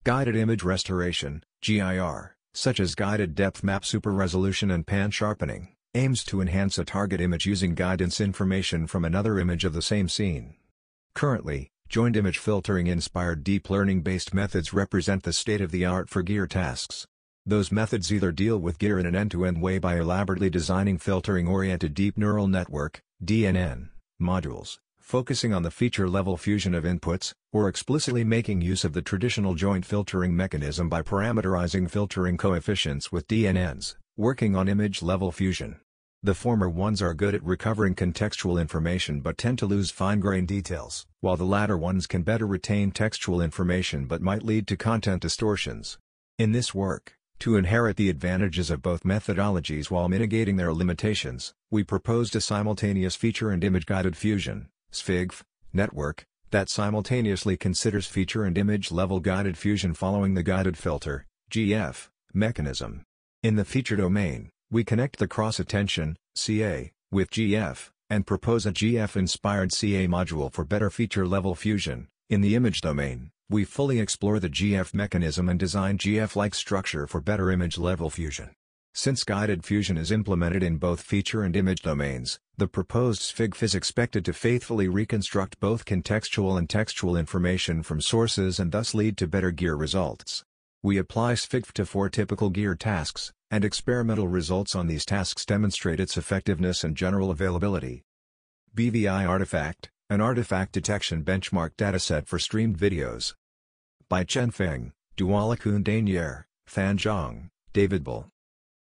Guided image restoration, GIR, such as guided depth map super-resolution and pan-sharpening, aims to enhance a target image using guidance information from another image of the same scene. Currently, joined image filtering-inspired deep learning-based methods represent the state-of-the-art for gear tasks. Those methods either deal with gear in an end-to-end way by elaborately designing filtering-oriented deep neural network (DNN) modules, focusing on the feature-level fusion of inputs, or explicitly making use of the traditional joint filtering mechanism by parameterizing filtering coefficients with DNNs, working on image-level fusion. The former ones are good at recovering contextual information but tend to lose fine-grained details, while the latter ones can better retain textual information but might lead to content distortions. In this work, to inherit the advantages of both methodologies while mitigating their limitations, we proposed a simultaneous feature and image-guided fusion (SFIGF) network that simultaneously considers feature and image-level guided fusion following the guided filter (GF) mechanism. In the feature domain, we connect the cross-attention (CA) with GF, and propose a GF-inspired CA module for better feature-level fusion. In the image domain, we fully explore the GF mechanism and design GF-like structure for better image-level fusion. Since guided fusion is implemented in both feature and image domains, the proposed SFIGF is expected to faithfully reconstruct both contextual and textual information from sources and thus lead to better gear results. We apply SFIGF to 4 typical gear tasks, and experimental results on these tasks demonstrate its effectiveness and general availability. BVI Artifact, an artifact detection benchmark dataset for streamed videos. By Chen Feng, Dualakun Danier, Fan Zhang, David Bull.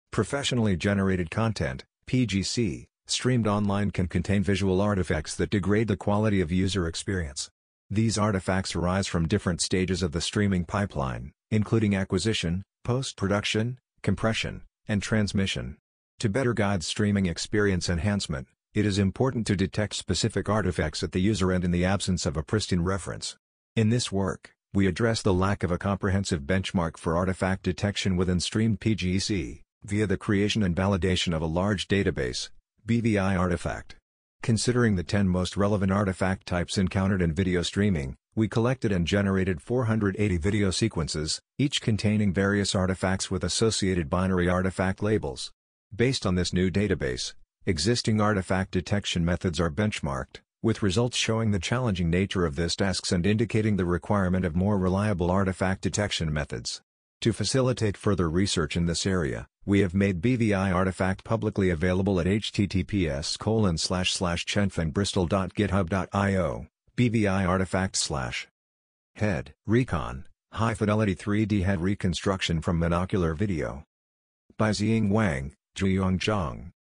Professionally generated content (PGC) streamed online can contain visual artifacts that degrade the quality of user experience. These artifacts arise from different stages of the streaming pipeline, including acquisition, post-production, compression, and transmission. To better guide streaming experience enhancement, It is important to detect specific artifacts at the user end in the absence of a pristine reference. In this work, we address the lack of a comprehensive benchmark for artifact detection within streamed PGC, via the creation and validation of a large database, BVI artifact. Considering the 10 most relevant artifact types encountered in video streaming, we collected and generated 480 video sequences, each containing various artifacts with associated binary artifact labels. Based on this new database, existing artifact detection methods are benchmarked, with results showing the challenging nature of this task and indicating the requirement of more reliable artifact detection methods. To facilitate further research in this area, we have made BVI artifact publicly available at https://chenfenbristol.github.io. BVI artifact / head recon high fidelity 3D head reconstruction from monocular video by Ziying Wang, Zhuyong Zhang.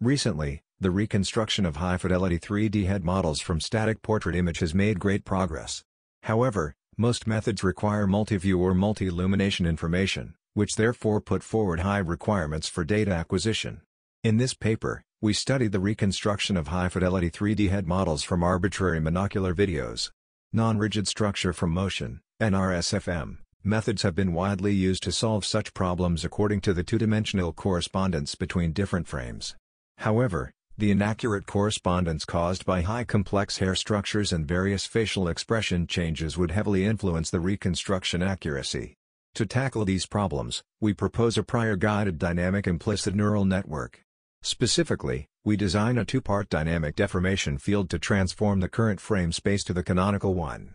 Recently, the reconstruction of high fidelity 3D head models from static portrait image has made great progress. However, most methods require multi-view or multi-illumination information, which therefore put forward high requirements for data acquisition. In this paper, we studied the reconstruction of high-fidelity 3D head models from arbitrary monocular videos. Non-rigid structure from motion (NRSFM) methods have been widely used to solve such problems according to the two-dimensional correspondence between different frames. However, the inaccurate correspondence caused by high complex hair structures and various facial expression changes would heavily influence the reconstruction accuracy. To tackle these problems, we propose a prior-guided dynamic implicit neural network. Specifically, we design a two-part dynamic deformation field to transform the current frame space to the canonical one.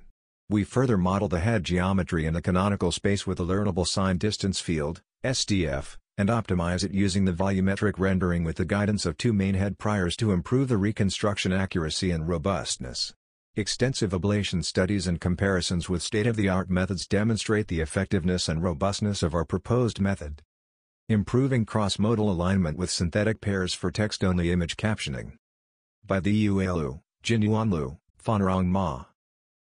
We further model the head geometry in the canonical space with a learnable sign distance field, SDF, and optimize it using the volumetric rendering with the guidance of two main head priors to improve the reconstruction accuracy and robustness. Extensive ablation studies and comparisons with state-of-the-art methods demonstrate the effectiveness and robustness of our proposed method. Improving cross-modal alignment with synthetic pairs for text-only image captioning. By the Yue Lu, Jinyuan Lu, Fanrong Ma.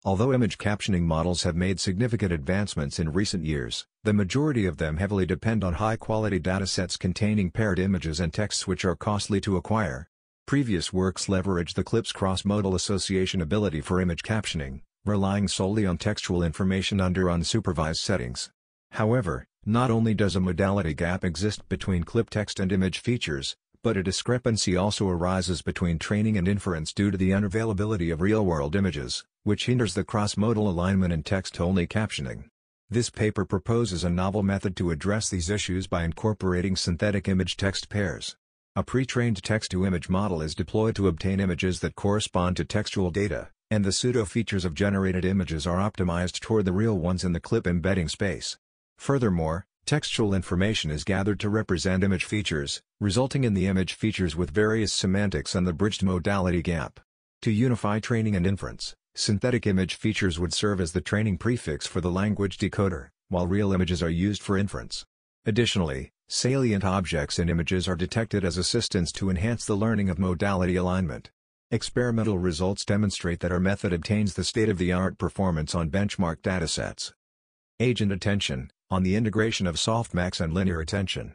Although image captioning models have made significant advancements in recent years, the majority of them heavily depend on high-quality datasets containing paired images and texts which are costly to acquire. Previous works leverage the clip's cross-modal association ability for image captioning, relying solely on textual information under unsupervised settings. However, not only does a modality gap exist between clip text and image features, but a discrepancy also arises between training and inference due to the unavailability of real-world images, which hinders the cross-modal alignment in text-only captioning. This paper proposes a novel method to address these issues by incorporating synthetic image-text pairs. A pre-trained text-to-image model is deployed to obtain images that correspond to textual data, and the pseudo-features of generated images are optimized toward the real ones in the clip embedding space. Furthermore, textual information is gathered to represent image features, resulting in the image features with various semantics and the bridged modality gap. To unify training and inference, synthetic image features would serve as the training prefix for the language decoder, while real images are used for inference. Additionally, salient objects in images are detected as assistants to enhance the learning of modality alignment. Experimental results demonstrate that our method obtains the state-of-the-art performance on benchmark datasets. Agent Attention, on the Integration of Softmax and Linear Attention.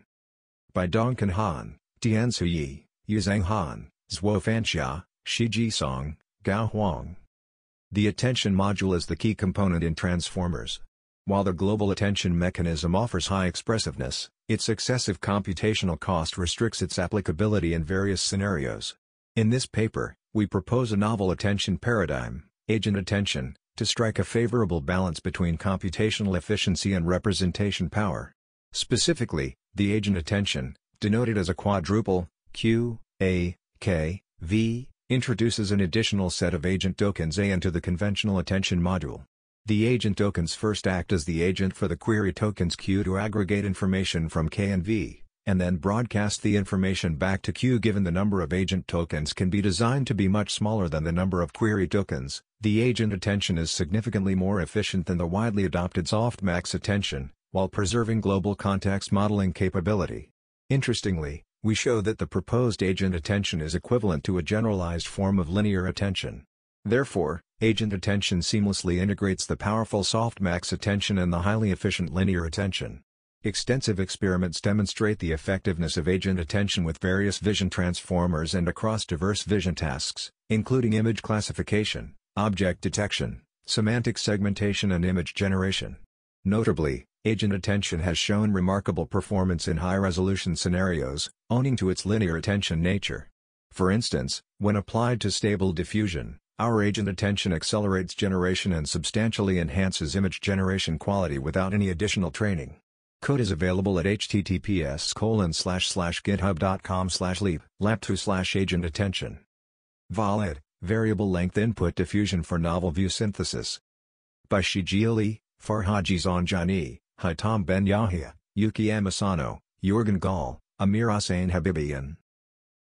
By Dongkan Han, Tiansu Yi, Yuzhang Han, Zhuo Fanxia, Shi Jisong, Gao Huang. The attention module is the key component in transformers. While the global attention mechanism offers high expressiveness, its excessive computational cost restricts its applicability in various scenarios. In this paper, we propose a novel attention paradigm, agent attention, to strike a favorable balance between computational efficiency and representation power. Specifically, the agent attention, denoted as a quadruple, Q, A, K, V, introduces an additional set of agent tokens A into the conventional attention module. The agent tokens first act as the agent for the query tokens Q to aggregate information from K and V, and then broadcast the information back to Q. Given the number of agent tokens can be designed to be much smaller than the number of query tokens, the agent attention is significantly more efficient than the widely adopted softmax attention, while preserving global context modeling capability. Interestingly, we show that the proposed agent attention is equivalent to a generalized form of linear attention. Therefore, agent attention seamlessly integrates the powerful softmax attention and the highly efficient linear attention. Extensive experiments demonstrate the effectiveness of agent attention with various vision transformers and across diverse vision tasks, including image classification, object detection, semantic segmentation and image generation. Notably, agent attention has shown remarkable performance in high-resolution scenarios, owing to its linear attention nature. For instance, when applied to stable diffusion, our agent attention accelerates generation and substantially enhances image generation quality without any additional training. Code is available at https://github.com/leap/lap2/agentattention. VALID, Variable Length Input Diffusion for Novel View Synthesis. By Shiji Li, Farha Jizanjani, Haytham Ben Yahya, Yuki Amasano, Jorgen Gall, Amir Hossein Habibian.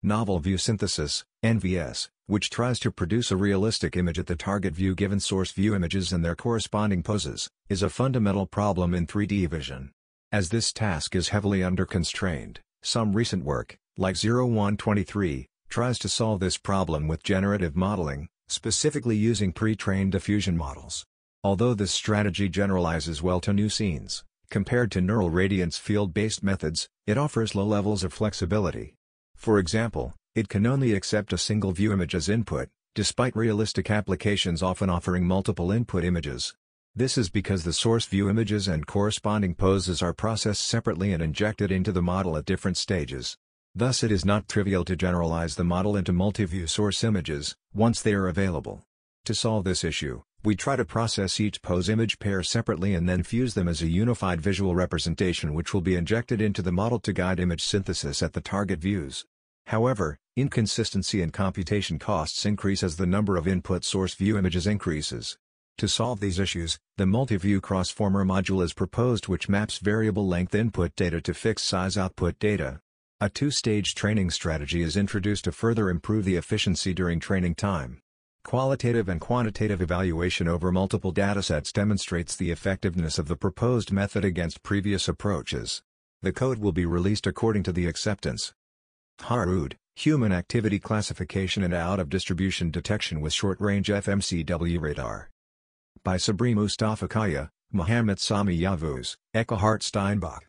Novel View Synthesis, NVS, which tries to produce a realistic image at the target view given source view images and their corresponding poses, is a fundamental problem in 3D vision. As this task is heavily under-constrained, some recent work, like 0123, tries to solve this problem with generative modeling, specifically using pre-trained diffusion models. Although this strategy generalizes well to new scenes, compared to neural radiance field-based methods, it offers low levels of flexibility. For example, it can only accept a single view image as input, despite realistic applications often offering multiple input images. This is because the source view images and corresponding poses are processed separately and injected into the model at different stages. Thus it is not trivial to generalize the model into multi-view source images, once they are available. To solve this issue, we try to process each pose image pair separately and then fuse them as a unified visual representation which will be injected into the model to guide image synthesis at the target views. However, inconsistency and computation costs increase as the number of input source view images increases. To solve these issues, the multi-view crossformer module is proposed which maps variable length input data to fixed size output data. A two-stage training strategy is introduced to further improve the efficiency during training time. Qualitative and quantitative evaluation over multiple datasets demonstrates the effectiveness of the proposed method against previous approaches. The code will be released according to the acceptance. Harud, Human Activity Classification and Out-of-Distribution Detection with Short-Range FMCW Radar. By Sabri Mustafa Kaya, Mohamed Sami Yavuz, Eckhard Steinbach.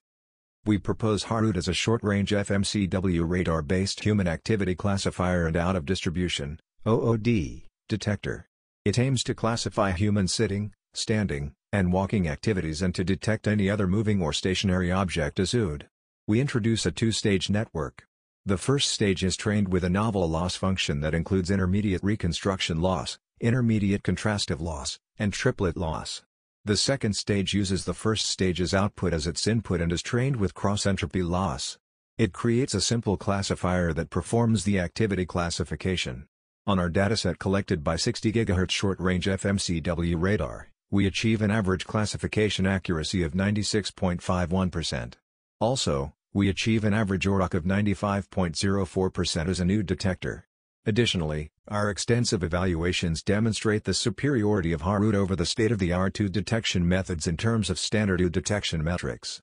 We propose Harud as a short-range FMCW radar-based human activity classifier and out-of-distribution (OOD) detector. It aims to classify human sitting, standing, and walking activities and to detect any other moving or stationary object as OOD. We introduce a two-stage network. The first stage is trained with a novel loss function that includes intermediate reconstruction loss, intermediate contrastive loss, and triplet loss. The second stage uses the first stage's output as its input and is trained with cross-entropy loss. It creates a simple classifier that performs the activity classification. On our dataset collected by 60 GHz short-range FMCW radar, we achieve an average classification accuracy of 96.51%. Also, we achieve an average ORAC of 95.04% as a new detector. Additionally, our extensive evaluations demonstrate the superiority of Harud over the state-of-the-art OOD detection methods in terms of standard OOD detection metrics.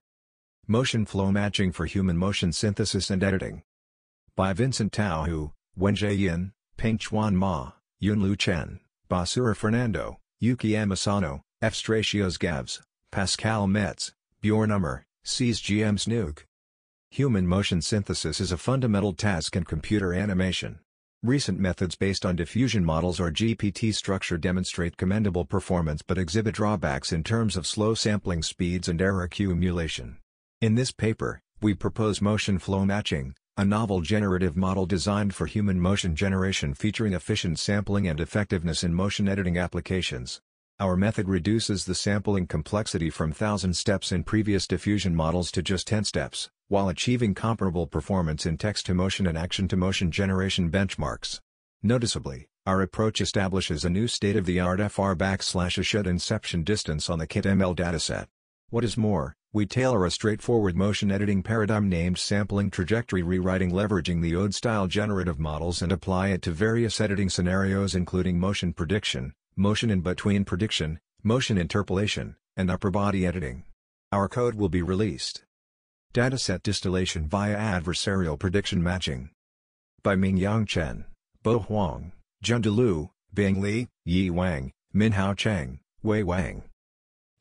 Motion Flow Matching for Human Motion Synthesis and Editing. By Vincent Tao Hu, Wenjie Yin, Pengchuan Ma, Yunlu Chen, Basura Fernando, Yuki Amasano, F. Stratios Gavs, Pascal Metz, Bjorn Ummer, C's GM Snook. Human motion synthesis is a fundamental task in computer animation. Recent methods based on diffusion models or GPT structure demonstrate commendable performance but exhibit drawbacks in terms of slow sampling speeds and error accumulation. In this paper, we propose motion flow matching, a novel generative model designed for human motion generation featuring efficient sampling and effectiveness in motion editing applications. Our method reduces the sampling complexity from 1,000 steps in previous diffusion models to just 10 steps, while achieving comparable performance in text-to-motion and action-to-motion generation benchmarks. Noticeably, our approach establishes a new state-of-the-art fr/ashed inception distance on the KitML dataset. What is more, we tailor a straightforward motion editing paradigm named sampling trajectory rewriting leveraging the OOD-style generative models and apply it to various editing scenarios including motion prediction, motion in-between prediction, motion interpolation, and upper body editing. Our code will be released. Dataset distillation via adversarial prediction matching. By Mingyang Chen, Bo Huang, Ji Lu, Bing Li, Yi Wang, Minhao Chang, Wei Wang.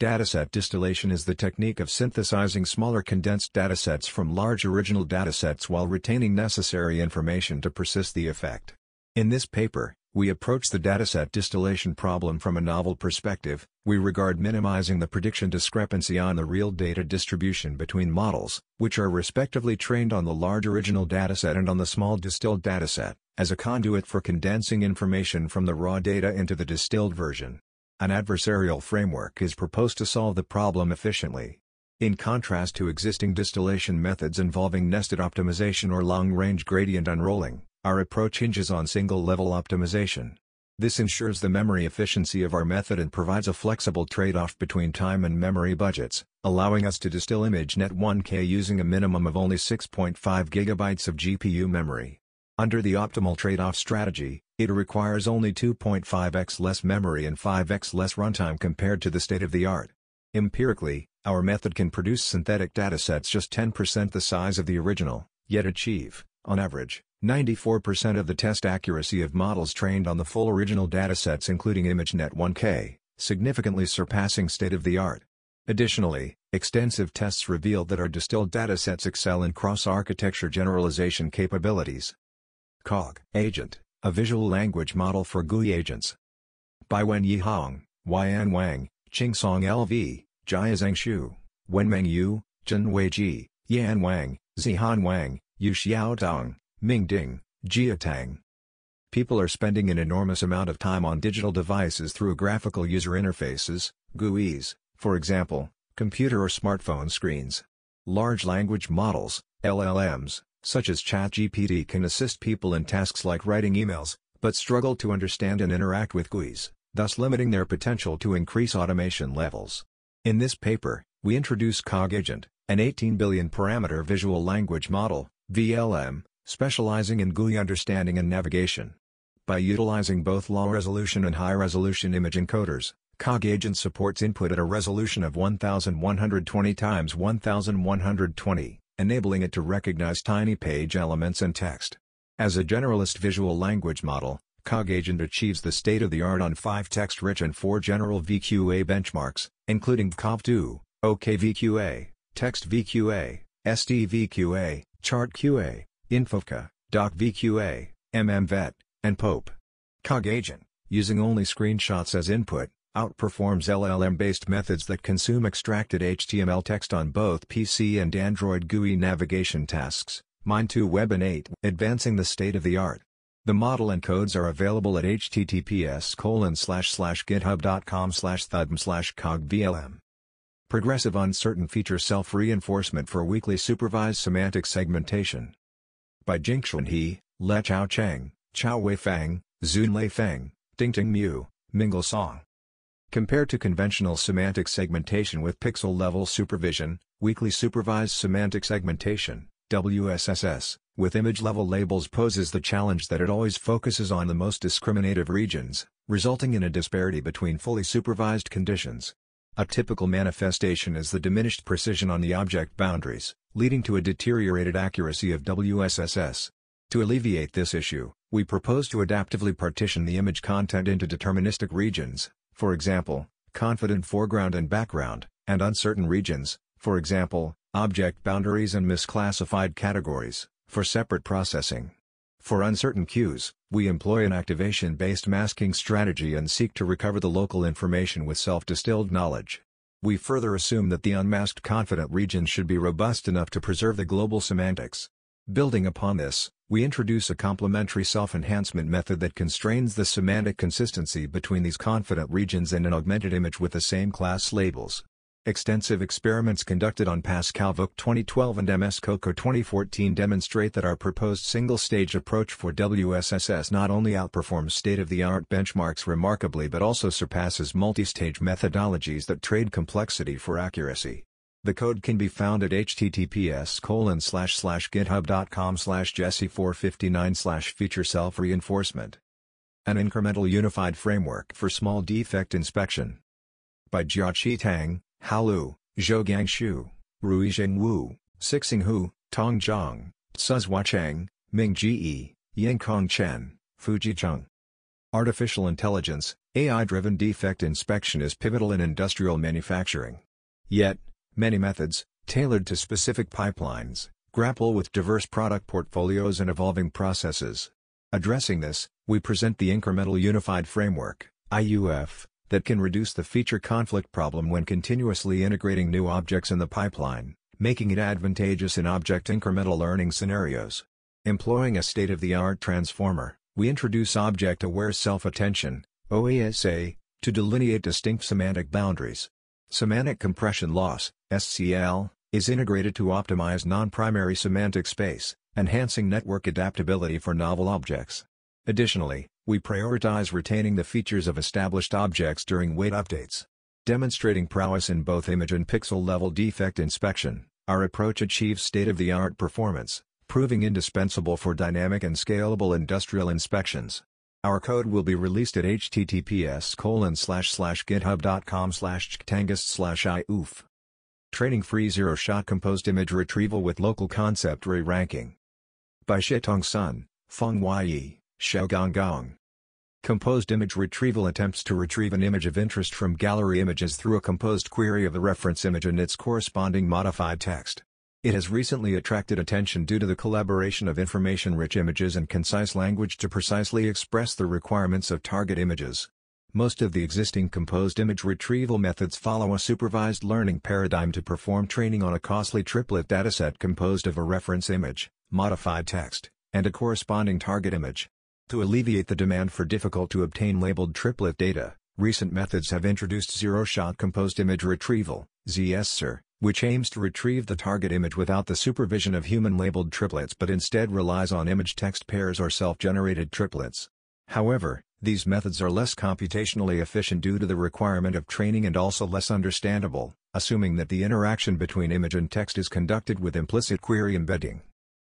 Dataset distillation is the technique of synthesizing smaller condensed datasets from large original datasets while retaining necessary information to persist the effect. In this paper, we approach the dataset distillation problem from a novel perspective. We regard minimizing the prediction discrepancy on the real data distribution between models, which are respectively trained on the large original dataset and on the small distilled dataset, as a conduit for condensing information from the raw data into the distilled version. An adversarial framework is proposed to solve the problem efficiently. In contrast to existing distillation methods involving nested optimization or long-range gradient unrolling, our approach hinges on single-level optimization. This ensures the memory efficiency of our method and provides a flexible trade-off between time and memory budgets, allowing us to distill ImageNet 1K using a minimum of only 6.5 GB of GPU memory. Under the optimal trade-off strategy, it requires only 2.5x less memory and 5x less runtime compared to the state-of-the-art. Empirically, our method can produce synthetic datasets just 10% the size of the original, yet achieve, on average, 94% of the test accuracy of models trained on the full original datasets including ImageNet 1K, significantly surpassing state-of-the-art. Additionally, extensive tests revealed that our distilled datasets excel in cross-architecture generalization capabilities. Cog Agent, a visual language model for GUI agents. By Wenyi Hong, Yan Wang, Qingsong LV, Jia Zhangshu, Wenmeng Yu, Zhenwei Ji, Yan Wang, Zihan Wang, Yu Xiaotong, Ming Ding, Jia Tang. People are spending an enormous amount of time on digital devices through graphical user interfaces, GUIs, for example, computer or smartphone screens. Large language models, LLMs, such as ChatGPT can assist people in tasks like writing emails, but struggle to understand and interact with GUIs, thus limiting their potential to increase automation levels. In this paper, we introduce Cog Agent, an 18 billion parameter visual language model, VLM, specializing in GUI understanding and navigation. By utilizing both low resolution and high resolution image encoders, Cog Agent supports input at a resolution of 1120 × 1120, enabling it to recognize tiny page elements and text. As a generalist visual language model, Cog Agent achieves the state-of-the-art on 5 text-rich and 4 general VQA benchmarks, including COV2, OKVQA, TextVQA, SDVQA, ChartQA, InfoVCA, DocVQA, MMVet, and POPE. Cog Agent, using only screenshots as input, outperforms LLM-based methods that consume extracted HTML text on both PC and Android GUI navigation tasks, Mind2Web and 8, advancing the state-of-the-art. The model encodes are available at https://github.com/thudm/cogvlm. Progressive uncertain feature self-reinforcement for weakly supervised semantic segmentation. By Jingxuan He, Le Chao Cheng, Chao Wei Fang, Zunlei Feng, Dingting Mu, Mingle Song. Compared to conventional semantic segmentation with pixel-level supervision, weakly supervised semantic segmentation, WSSS, with image-level labels poses the challenge that it always focuses on the most discriminative regions, resulting in a disparity between fully supervised conditions. A typical manifestation is the diminished precision on the object boundaries, leading to a deteriorated accuracy of WSSS. To alleviate this issue, we propose to adaptively partition the image content into deterministic regions, for example, confident foreground and background, and uncertain regions, for example, object boundaries and misclassified categories, for separate processing. For uncertain cues, we employ an activation-based masking strategy and seek to recover the local information with self-distilled knowledge. We further assume that the unmasked confident region should be robust enough to preserve the global semantics. Building upon this, we introduce a complementary self-enhancement method that constrains the semantic consistency between these confident regions and an augmented image with the same class labels. Extensive experiments conducted on Pascal Vogt 2012 and MS Coco 2014 demonstrate that our proposed single-stage approach for WSSS not only outperforms state-of-the-art benchmarks remarkably but also surpasses multi-stage methodologies that trade complexity for accuracy. The code can be found at https://github.com/jesse459/featureself-reinforcement. An incremental unified framework for small defect inspection. By Jiaqi Tang, Haolu, Zhou Gangshu, Ruizheng Wu, Sixing Hu, Tong Zhang, Suzhua Cheng, Ming Ji, Yinkong Chen, Fuji Cheng. Artificial intelligence, AI-driven defect inspection is pivotal in industrial manufacturing. Yet, many methods, tailored to specific pipelines, grapple with diverse product portfolios and evolving processes. Addressing this, we present the Incremental Unified Framework (IUF) that can reduce the feature conflict problem when continuously integrating new objects in the pipeline, making it advantageous in object incremental learning scenarios. Employing a state-of-the-art transformer, we introduce object-aware self-attention (OASA) to delineate distinct semantic boundaries. Semantic compression loss (SCL) is integrated to optimize non-primary semantic space, enhancing network adaptability for novel objects. Additionally, we prioritize retaining the features of established objects during weight updates. Demonstrating prowess in both image and pixel-level defect inspection, our approach achieves state-of-the-art performance, proving indispensable for dynamic and scalable industrial inspections. Our code will be released at https://github.com/chktangist/iuf. Training free zero-shot composed image retrieval with local concept re-ranking. By Shetong Sun, Feng Yi, Xiao Gong. Composed image retrieval attempts to retrieve an image of interest from gallery images through a composed query of the reference image and its corresponding modified text. It has recently attracted attention due to the collaboration of information-rich images and concise language to precisely express the requirements of target images. Most of the existing composed image retrieval methods follow a supervised learning paradigm to perform training on a costly triplet dataset composed of a reference image, modified text, and a corresponding target image. To alleviate the demand for difficult-to-obtain labeled triplet data, recent methods have introduced zero-shot composed image retrieval (ZSIR), which aims to retrieve the target image without the supervision of human-labeled triplets but instead relies on image-text pairs or self-generated triplets. However, these methods are less computationally efficient due to the requirement of training and also less understandable, assuming that the interaction between image and text is conducted with implicit query embedding.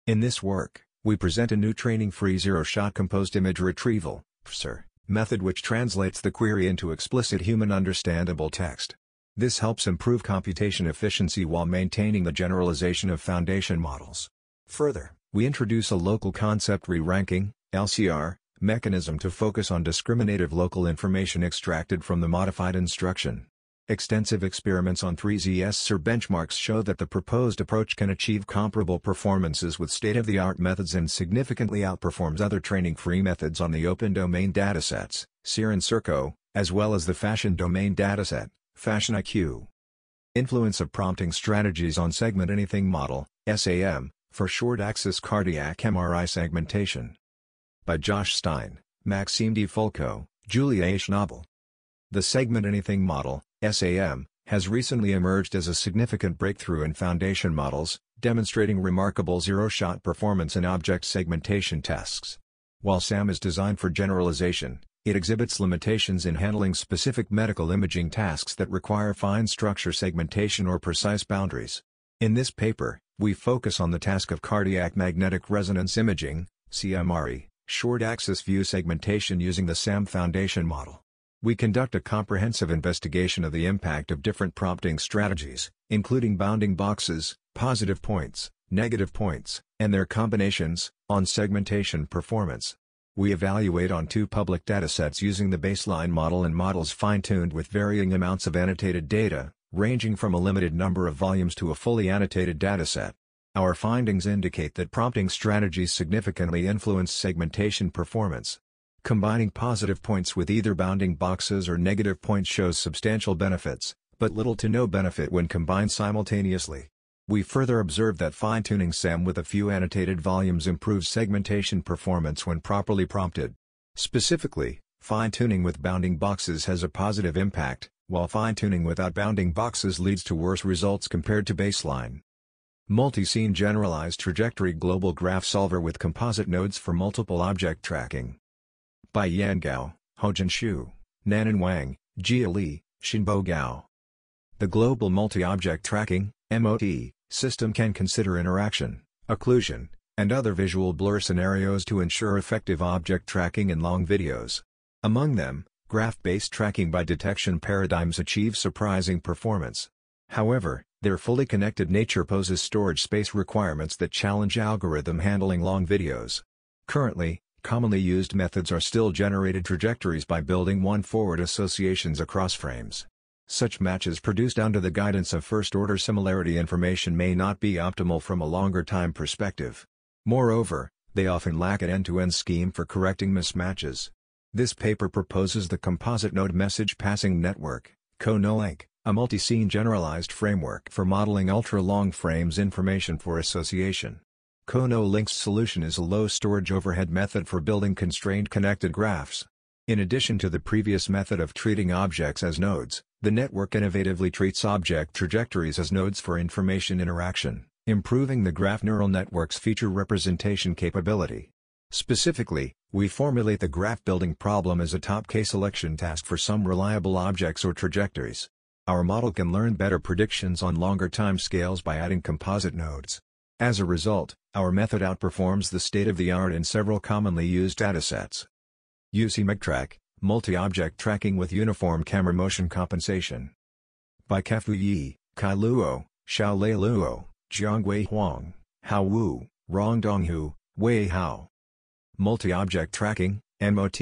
In this work, we present a new training-free zero-shot composed image retrieval (PSIR) method which translates the query into explicit human-understandable text. This helps improve computation efficiency while maintaining the generalization of foundation models. Further, we introduce a local concept re-ranking (LCR) mechanism to focus on discriminative local information extracted from the modified instruction. Extensive experiments on 3ZSIR benchmarks show that the proposed approach can achieve comparable performances with state-of-the-art methods and significantly outperforms other training-free methods on the open domain datasets, SIR and SIRCO, as well as the fashion domain dataset, FashionIQ. Influence of prompting strategies on segment anything model, SAM, for short-axis cardiac MRI segmentation. By Josh Stein, Maxime de Fulco, Julia H. Nobel. The Segment Anything Model (SAM) has recently emerged as a significant breakthrough in foundation models, demonstrating remarkable zero-shot performance in object segmentation tasks. While SAM is designed for generalization, it exhibits limitations in handling specific medical imaging tasks that require fine structure segmentation or precise boundaries. In this paper, we focus on the task of cardiac magnetic resonance imaging (CMRE). Short-axis view segmentation using the SAM foundation model. We conduct a comprehensive investigation of the impact of different prompting strategies, including bounding boxes, positive points, negative points, and their combinations, on segmentation performance. We evaluate on two public datasets using the baseline model and models fine-tuned with varying amounts of annotated data, ranging from a limited number of volumes to a fully annotated dataset. Our findings indicate that prompting strategies significantly influence segmentation performance. Combining positive points with either bounding boxes or negative points shows substantial benefits, but little to no benefit when combined simultaneously. We further observe that fine-tuning SAM with a few annotated volumes improves segmentation performance when properly prompted. Specifically, fine-tuning with bounding boxes has a positive impact, while fine-tuning without bounding boxes leads to worse results compared to baseline. Multi-scene generalized trajectory global graph solver with composite nodes for multiple object tracking. By Yan Gao, Hojin Xu, Nanan Wang, Jia Li, Xinbo Gao. The global multi-object tracking (MOT) system can consider interaction, occlusion, and other visual blur scenarios to ensure effective object tracking in long videos. Among them, graph-based tracking by detection paradigms achieves surprising performance. However, their fully connected nature poses storage space requirements that challenge algorithm handling long videos. Currently, Commonly used methods are still generated trajectories by building one-forward associations across frames. Such matches produced under the guidance of first-order similarity information may not be optimal from a longer time perspective. Moreover, they often lack an end-to-end scheme for correcting mismatches. This paper proposes the Composite Node Message Passing Network, CONOLNK, a multi-scene generalized framework for modeling ultra-long frames information for association. CONOLNK's solution is a low-storage overhead method for building constrained connected graphs. In addition to the previous method of treating objects as nodes, the network innovatively treats object trajectories as nodes for information interaction, improving the graph neural network's feature representation capability. Specifically, we formulate the graph building problem as a top K selection task for some reliable objects or trajectories. Our model can learn better predictions on longer time scales by adding composite nodes. As a result, our method outperforms the state-of-the-art in several commonly used datasets. UC-MegTrack, multi-object tracking with uniform camera motion compensation. By Kafu Yi, Kai Luo, Xiao Lei Luo, Jiangwei Huang, Hao Wu, Rongdong Hu, Wei Hao. Multi-object tracking, MOT,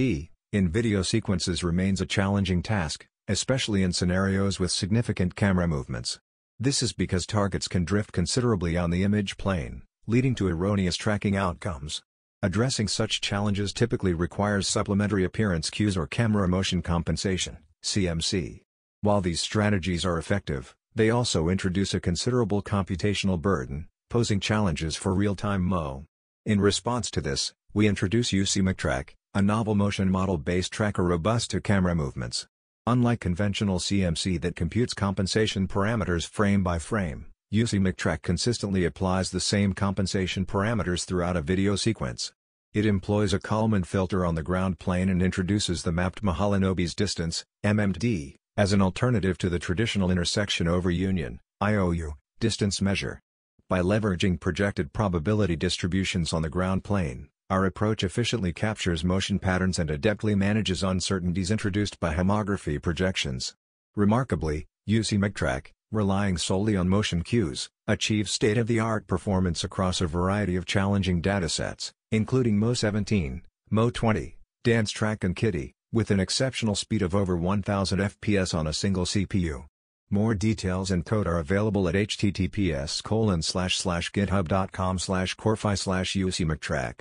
in video sequences remains a challenging task, especially in scenarios with significant camera movements. This is because targets can drift considerably on the image plane, leading to erroneous tracking outcomes. Addressing such challenges typically requires supplementary appearance cues or camera motion compensation (CMC). While these strategies are effective, they also introduce a considerable computational burden, posing challenges for real-time MO. In response to this, we introduce UC-MegTrack, a novel motion model-based tracker robust to camera movements. Unlike conventional CMC that computes compensation parameters frame by frame, UC-MegTrack consistently applies the same compensation parameters throughout a video sequence. It employs a Kalman filter on the ground plane and introduces the mapped Mahalanobis distance (MMD) as an alternative to the traditional intersection over union (IOU) distance measure. By leveraging projected probability distributions on the ground plane, our approach efficiently captures motion patterns and adeptly manages uncertainties introduced by homography projections. Remarkably, UC-MegTrack, relying solely on motion cues, achieves state-of-the-art performance across a variety of challenging datasets, including Mo17, Mo20, Dance Track and Kitty, with an exceptional speed of over 1000 FPS on a single CPU. More details and code are available at https://github.com/corfi/UC-MegTrack.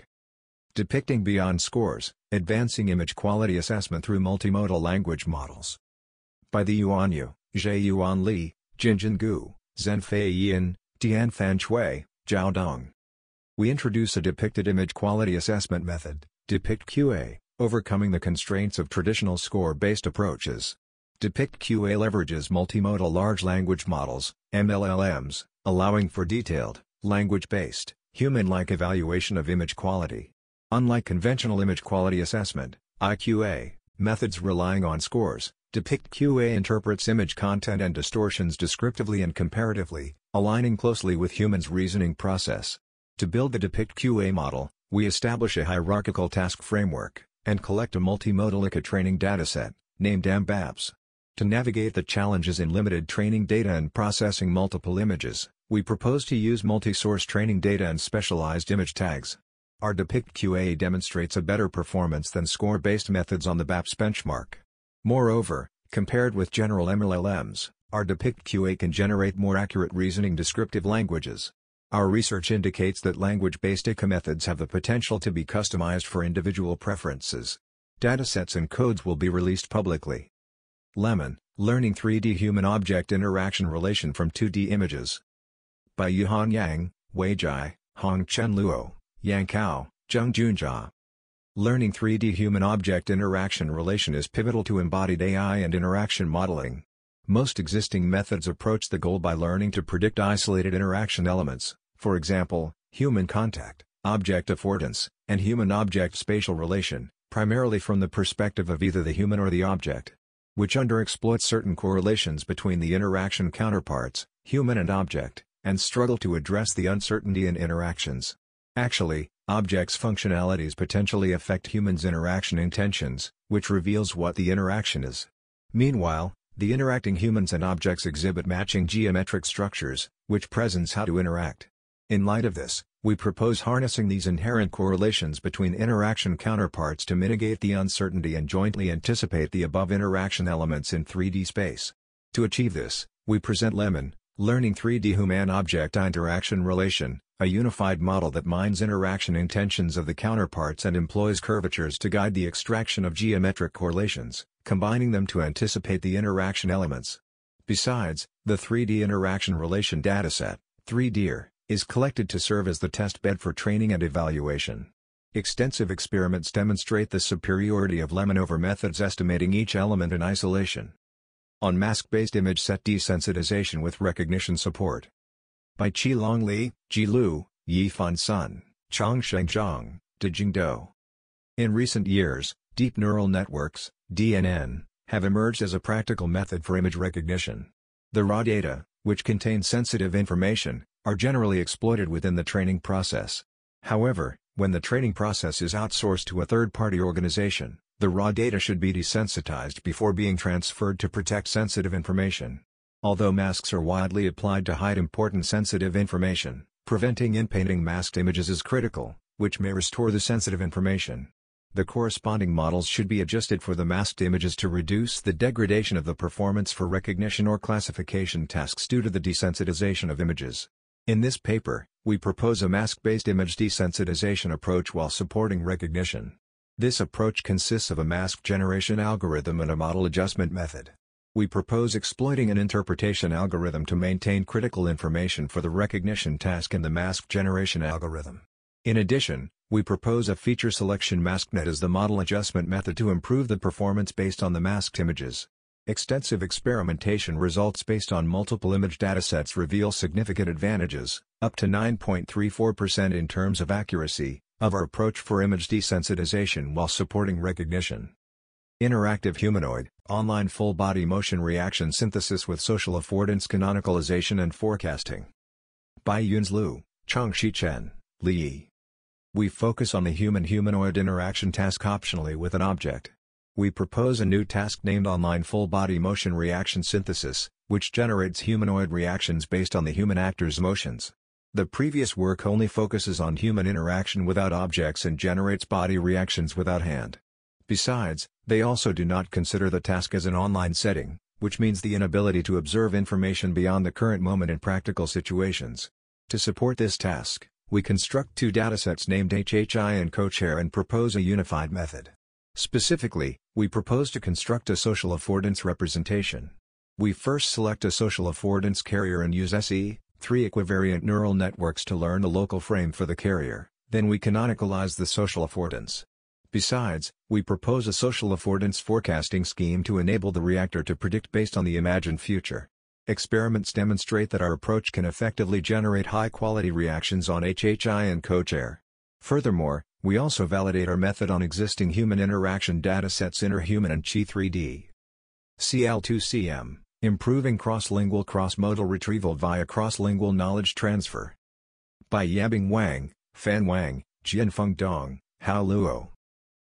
Depicting beyond scores, advancing image quality assessment through multimodal language models. By the Yuan Yu, Zheyuan Li, Jinjin Gu, Zhenfei Yin, Tianfan Shui, Zhao Dong. We introduce a depicted image quality assessment method, DepictQA, overcoming the constraints of traditional score-based approaches. DepictQA leverages multimodal large language models, MLLMs, allowing for detailed, language-based, human-like evaluation of image quality. Unlike conventional image quality assessment (IQA) methods relying on scores, DepictQA interprets image content and distortions descriptively and comparatively, aligning closely with humans' reasoning process. To build the DepictQA model, we establish a hierarchical task framework and collect a multimodal training dataset named MBAPS. To navigate the challenges in limited training data and processing multiple images, we propose to use multi-source training data and specialized image tags. Our DepictQA demonstrates a better performance than score-based methods on the BAPS benchmark. Moreover, compared with general MLLMs, our DepictQA can generate more accurate reasoning descriptive languages. Our research indicates that language-based ICA methods have the potential to be customized for individual preferences. Datasets and codes will be released publicly. Lemon, learning 3D human-object interaction relation from 2D images. By Yuhan Yang, Wei Jai, Hongchen Luo, Yang Kao, Zheng Junjia. Learning 3D human-object interaction relation is pivotal to embodied AI and interaction modeling. Most existing methods approach the goal by learning to predict isolated interaction elements, for example, human contact, object affordance, and human-object spatial relation, primarily from the perspective of either the human or the object, which underexploit certain correlations between the interaction counterparts, human and object, and struggle to address the uncertainty in interactions. Actually, objects' functionalities potentially affect humans' interaction intentions, which reveals what the interaction is. Meanwhile, the interacting humans and objects exhibit matching geometric structures, which presents how to interact. In light of this, We propose harnessing these inherent correlations between interaction counterparts to mitigate the uncertainty and jointly anticipate the above interaction elements in 3D space. To achieve this, we present Lemon, Learning 3D Human-Object Interaction Relation, a unified model that mines interaction intentions of the counterparts and employs curvatures to guide the extraction of geometric correlations, combining them to anticipate the interaction elements. Besides, the 3D interaction relation dataset, 3DIR, is collected to serve as the test bed for training and evaluation. Extensive experiments demonstrate the superiority of Lemon over methods estimating each element in isolation. On mask-based image set desensitization with recognition support. By Qilong Li, Ji Lu, Yifan Sun, Changsheng Zhang, Dijing Dou. In recent years, deep neural networks, DNN, have emerged as a practical method for image recognition. The raw data, which contain sensitive information, are generally exploited within the training process. However, when the training process is outsourced to a third-party organization, the raw data should be desensitized before being transferred to protect sensitive information. Although masks are widely applied to hide important sensitive information, preventing inpainting masked images is critical, which may restore the sensitive information. The corresponding models should be adjusted for the masked images to reduce the degradation of the performance for recognition or classification tasks due to the desensitization of images. In this paper, we propose a mask-based image desensitization approach while supporting recognition. This approach consists of a mask generation algorithm and a model adjustment method. We propose exploiting an interpretation algorithm to maintain critical information for the recognition task and the mask generation algorithm. In addition, we propose a feature selection masknet as the model adjustment method to improve the performance based on the masked images. Extensive experimentation results based on multiple image datasets reveal significant advantages, up to 9.34% in terms of accuracy, of our approach for image desensitization while supporting recognition. Interactive humanoid, online full-body motion reaction synthesis with social affordance canonicalization and forecasting. By Yunz Lu, Changxi Chen, Li Yi. We focus on the human-humanoid interaction task optionally with an object. We propose a new task named Online Full-Body Motion Reaction Synthesis, which generates humanoid reactions based on the human actor's motions. The previous work only focuses on human interaction without objects and generates body reactions without hand. Besides, they also do not consider the task as an online setting, which means the inability to observe information beyond the current moment in practical situations. To support this task, we construct two datasets named HHI and CoChair and propose a unified method. Specifically, we propose to construct a social affordance representation. We first select a social affordance carrier and use SE3 equivariant neural networks to learn a local frame for the carrier, then we canonicalize the social affordance. Besides, we propose a social affordance forecasting scheme to enable the reactor to predict based on the imagined future. Experiments demonstrate that our approach can effectively generate high-quality reactions on HHI and CoChair. Furthermore, we also validate our method on existing human interaction datasets Interhuman and Qi3D. CL2CM, Improving Cross-Lingual Cross-Modal Retrieval via Cross-Lingual Knowledge Transfer. By Yabing Wang, Fan Wang, Jianfeng Dong, Hao Luo.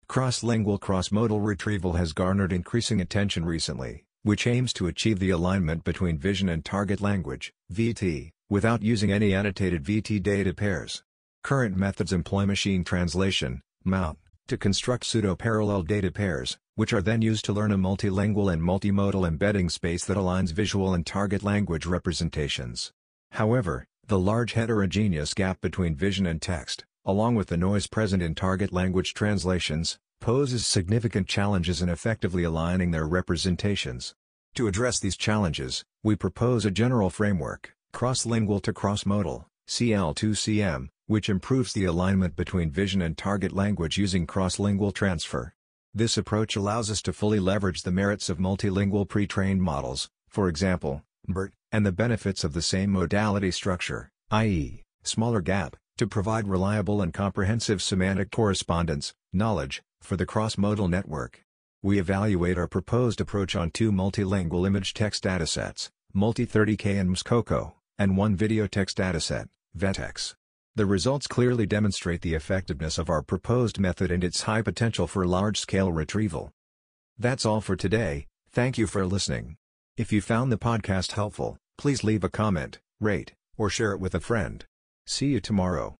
Cross-lingual cross-modal retrieval has garnered increasing attention recently, which aims to achieve the alignment between vision and target language, VT, without using any annotated VT data pairs. Current methods employ machine translation, MOT, to construct pseudo-parallel data pairs, which are then used to learn a multilingual and multimodal embedding space that aligns visual and target language representations. However, the large heterogeneous gap between vision and text, along with the noise present in target language translations, poses significant challenges in effectively aligning their representations. To address these challenges, we propose a general framework, cross-lingual to cross-modal, CL2CM, which improves the alignment between vision and target language using cross-lingual transfer. This approach allows us to fully leverage the merits of multilingual pre-trained models, for example, BERT, and the benefits of the same modality structure, i.e., smaller gap, to provide reliable and comprehensive semantic correspondence, knowledge, for the cross-modal network. We evaluate our proposed approach on two multilingual image text datasets, Multi30K and Mscoco, and one video text dataset, Vetex. The results clearly demonstrate the effectiveness of our proposed method and its high potential for large-scale retrieval. That's all for today. Thank you for listening. If you found the podcast helpful, please leave a comment, rate, or share it with a friend. See you tomorrow.